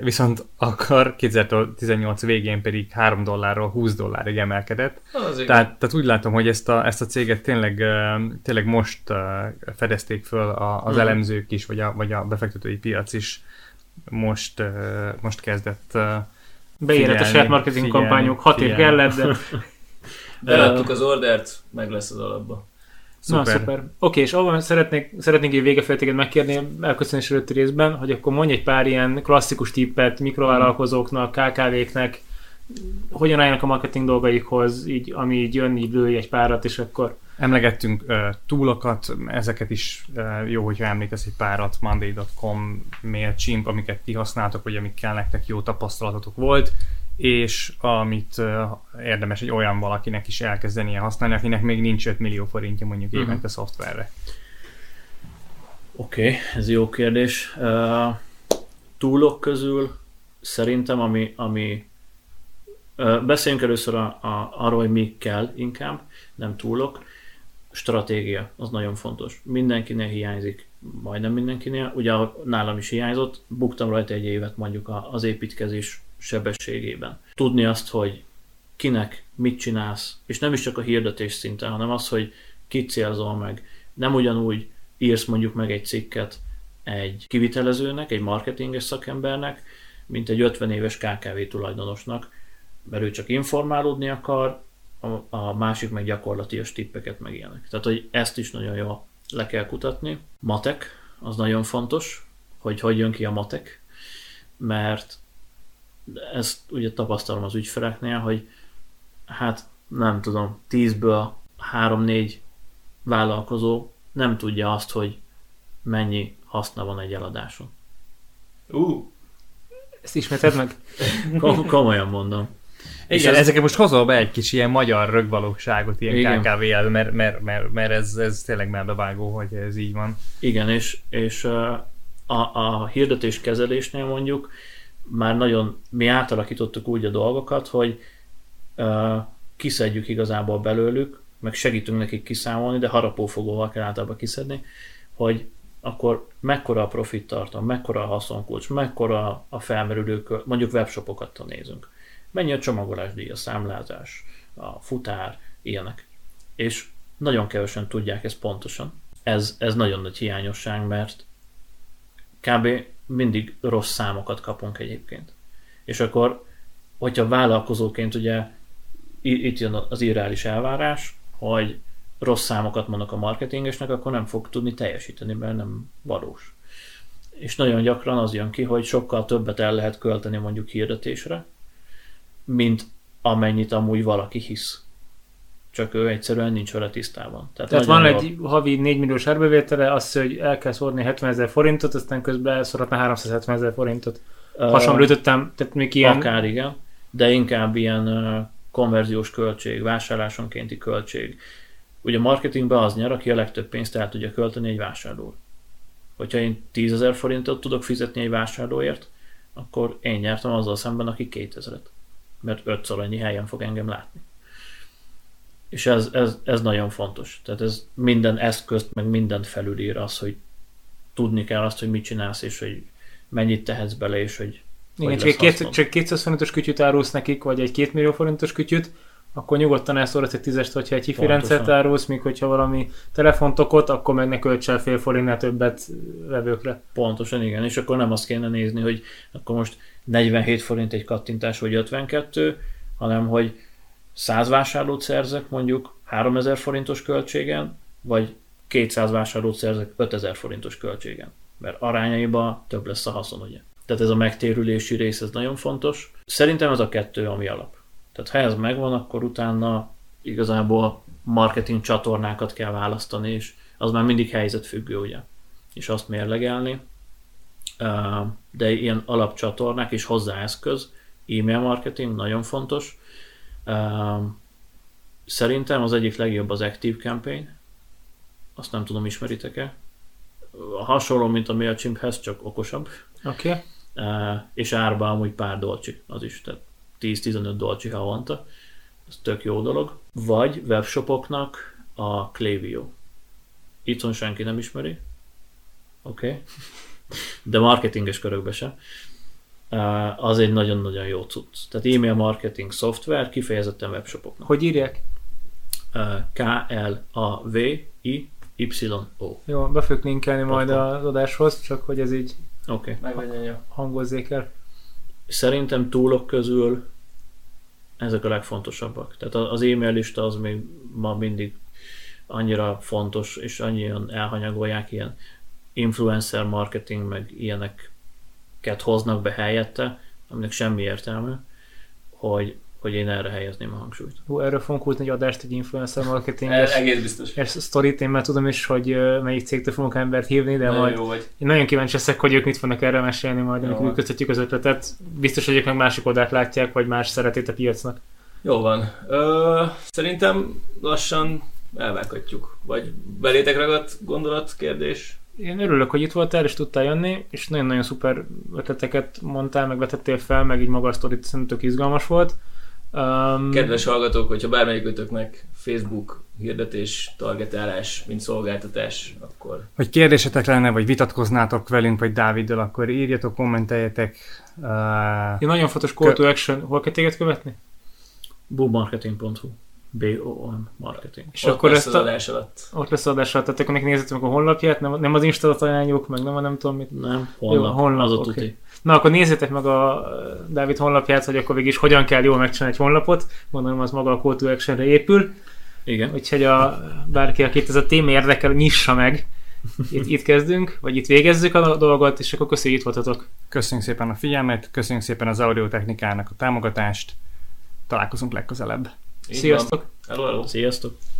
Viszont akkor kétezer-tizennyolc végén pedig három dollárról húsz dollárig emelkedett. Tehát, tehát úgy látom, hogy ezt a, ezt a céget tényleg, tényleg most fedezték föl az mm. elemzők is, vagy a, vagy a befektetői piac is most, most kezdett beérett a saját marketing figyelni, kampányok, hat év kellett, de... Beadtuk az ordert, meg lesz az alapba. Szuper. Na, szuper. Oké, okay, és ahol szeretnék, szeretnék egy végefeltéget megkérni elköszönés előtti részben, hogy akkor mondj egy pár ilyen klasszikus tippet mikrovállalkozóknak, ká ká véknek, hogyan álljanak a marketing dolgaikhoz, így, ami így jön, így lőj egy párat, és akkor... Emlegettünk uh, túlokat, ezeket is uh, jó, hogyha emlékezz egy párat, monday pont com, MailChimp, amiket ti használtok, vagy amikkel nektek jó tapasztalatotok volt, és amit uh, érdemes egy olyan valakinek is elkezdenie használni, akinek még nincs öt millió forintja mondjuk évente uh-huh. szoftverre. Oké, okay, ez jó kérdés. Uh, túlok közül szerintem, ami, ami uh, beszéljünk először a, a, arról, hogy mi kell inkább, nem túlok. Stratégia, az nagyon fontos. Mindenkinél hiányzik, majdnem mindenkinél. Ugye nálam is hiányzott, buktam rajta egy évet mondjuk az építkezés sebességében. Tudni azt, hogy kinek mit csinálsz, és nem is csak a hirdetés szinten, hanem az, hogy kit célzol meg. Nem ugyanúgy írsz mondjuk meg egy cikket egy kivitelezőnek, egy marketinges szakembernek, mint egy ötven éves ká ká vé tulajdonosnak, mert ő csak informálódni akar, a, a másik meg gyakorlatilag tippeket meg ilyenek. Tehát, hogy ezt is nagyon jól le kell kutatni. Matek, az nagyon fontos, hogy hogy jön ki a matek, mert ezt ugye tapasztalom az ügyfeleknél, hogy hát nem tudom, tízből három-négy vállalkozó nem tudja azt, hogy mennyi haszna van egy eladáson. Ú, uh, ezt ismerted meg? Kom- komolyan mondom. Igen, ez... ezeket most hozol be egy kis ilyen magyar rögvalóságot, ilyen ká ká vé-el, mert, mert, mert, mert ez, ez tényleg melbevágó, hogy ez így van. Igen, és, és a, a hirdetéskezelésnél mondjuk már nagyon, mi átalakítottuk úgy a dolgokat, hogy uh, kiszedjük igazából belőlük, meg segítünk nekik kiszámolni, de harapófogóval kell általában kiszedni, hogy akkor mekkora a profit tartom, mekkora a haszonkulcs, mekkora a felmerülő, mondjuk webshopokat nézünk. Mennyi a csomagolásdíj, a számlázás, a futár, ilyenek. És nagyon kevesen tudják ezt pontosan. Ez, ez nagyon nagy hiányosság, mert kb. Mindig rossz számokat kapunk egyébként. És akkor, hogyha vállalkozóként ugye itt jön az irreális elvárás, hogy rossz számokat mondok a marketingesnek, akkor nem fog tudni teljesíteni, mert nem valós. És nagyon gyakran az jön ki, hogy sokkal többet el lehet költeni mondjuk hirdetésre, mint amennyit amúgy valaki hisz. Csak ő egyszerűen nincs vele tisztában. Tehát, Tehát van egy a... havi négymilliós árbevétele, az, hogy el kell szórni hetvenezer forintot, aztán közben szorhatna háromszázhetvenezer forintot. Hasonló ütöttem, tehát még ilyen... Akár igen, de inkább ilyen konverziós költség, vásárlásonkénti költség. Ugye marketingben az nyer, aki a legtöbb pénzt el tudja költeni egy vásárlóra. Hogyha én tízezer forintot tudok fizetni egy vásárlóért, akkor én nyertem azzal szemben, aki kétezret. Mert ötszor annyi helyen fog engem látni. És ez, ez, ez nagyon fontos. Tehát ez minden eszközt, meg mindent felülír az, hogy tudni kell azt, hogy mit csinálsz, és hogy mennyit tehetsz bele, és hogy igen, hogy csak, két, csak kétszáz forintos kütyüt árulsz nekik, vagy egy két millió forintos kütyüt, akkor nyugodtan elszórhatsz egy tízest, hogyha egy hifi rendszert árulsz, míg hogyha valami telefontokot, akkor meg ne költsel fél forintnál többet vevőkre. Pontosan, igen. És akkor nem azt kéne nézni, hogy akkor most negyvenhét forint egy kattintás, vagy ötvenkettő, hanem hogy száz vásárlót szerzek mondjuk háromezer forintos költségen, vagy kétszáz vásárlót szerzek ötezer forintos költségen. Mert arányaiban több lesz a haszon, ugye. Tehát ez a megtérülési rész, ez nagyon fontos. Szerintem ez a kettő, ami alap. Tehát ha ez megvan, akkor utána igazából marketing csatornákat kell választani, és az már mindig helyzetfüggő, ugye. És azt mérlegelni. De ilyen alapcsatornák és hozzá eszköz, e-mail marketing, nagyon fontos. Szerintem az egyik legjobb az Active Campaign. Azt nem tudom, ismeritek-e? Hasonló, mint a MailChimphez, csak okosabb. Oké. Okay. És árban amúgy pár dolcsi, az is, tehát tíz-tizenöt dolcsi havonta. Ez tök jó dolog. Vagy webshopoknak a Klaviyo. Itthon senki nem ismeri. Oké. Okay. De marketinges körökbe sem. Az egy nagyon-nagyon jó cucc. Tehát e-mail marketing szoftver, kifejezetten webshopoknak. Hogy írják? K L A V I Y O. Jó, be fogjuk linkelni majd az adáshoz, csak hogy ez így okay. Hangozzék el. Szerintem túlok közül ezek a legfontosabbak. Tehát az e-mail lista az még ma mindig annyira fontos, és annyian elhanyagolják, ilyen influencer marketing, meg ilyeneket hoznak be helyette, aminek semmi értelme, hogy, hogy én erre helyezném a hangsúlyt. Hú, erről fogunk húzni egy adást, egy influencer marketinges egész biztos. És a sztorit, én már tudom is, hogy melyik cégtől fogunk embert hívni, de nagyon majd jó vagy. Én nagyon kíváncsi leszek, hogy ők mit fognak erre mesélni majd, amikor működtetjük az ötletet. Biztos, hogy ők meg másik oldalt látják, vagy más szeretét a piacnak. Jó van. Ö, szerintem lassan elvághatjuk. Vagy belétek ragadt gondolat, kérdés? Én örülök, hogy itt voltál, és tudtál jönni, és nagyon-nagyon szuper ötleteket mondtál, meg vetettél fel, meg így maga a sztorit szerintem tök izgalmas volt. Um, Kedves hallgatók, hogyha bármelyikötöknek Facebook hirdetés, targetálás, mint szolgáltatás, akkor... Hogy kérdésetek lenne, vagy vitatkoznátok velünk, vagy Dáviddal, akkor írjatok, kommenteljetek. Uh, Én nagyon fontos call to action. Hol kell téged követni? boom marketing pont hu B O M marketing. És ott akkor lesz az adás alatt. Ott lesz az adás alatt, tehát akkor neki nézzük meg a honlapját, nem, nem az Instagram ajánljuk, meg nem a nem tudom mit. Nem, honlap, jó, honlap az a tuti. Okay. Na akkor nézzétek meg a Dávid honlapját, hogy akkor végig is hogyan kell jól megcsinálni egy honlapot. Gondolom az maga a call to action-re épül. Igen. Úgyhogy a, bárki, akit ez a téma érdekel, nyissa meg, itt, itt kezdünk, vagy itt végezzük a dolgot, és akkor köszönjük, itt voltatok. Köszönjük szépen a figyelmet, köszönjük szépen az audiotechnikának a támogatást, találkozunk legközelebb. Sziasztok! Hello, hello. Sziasztok!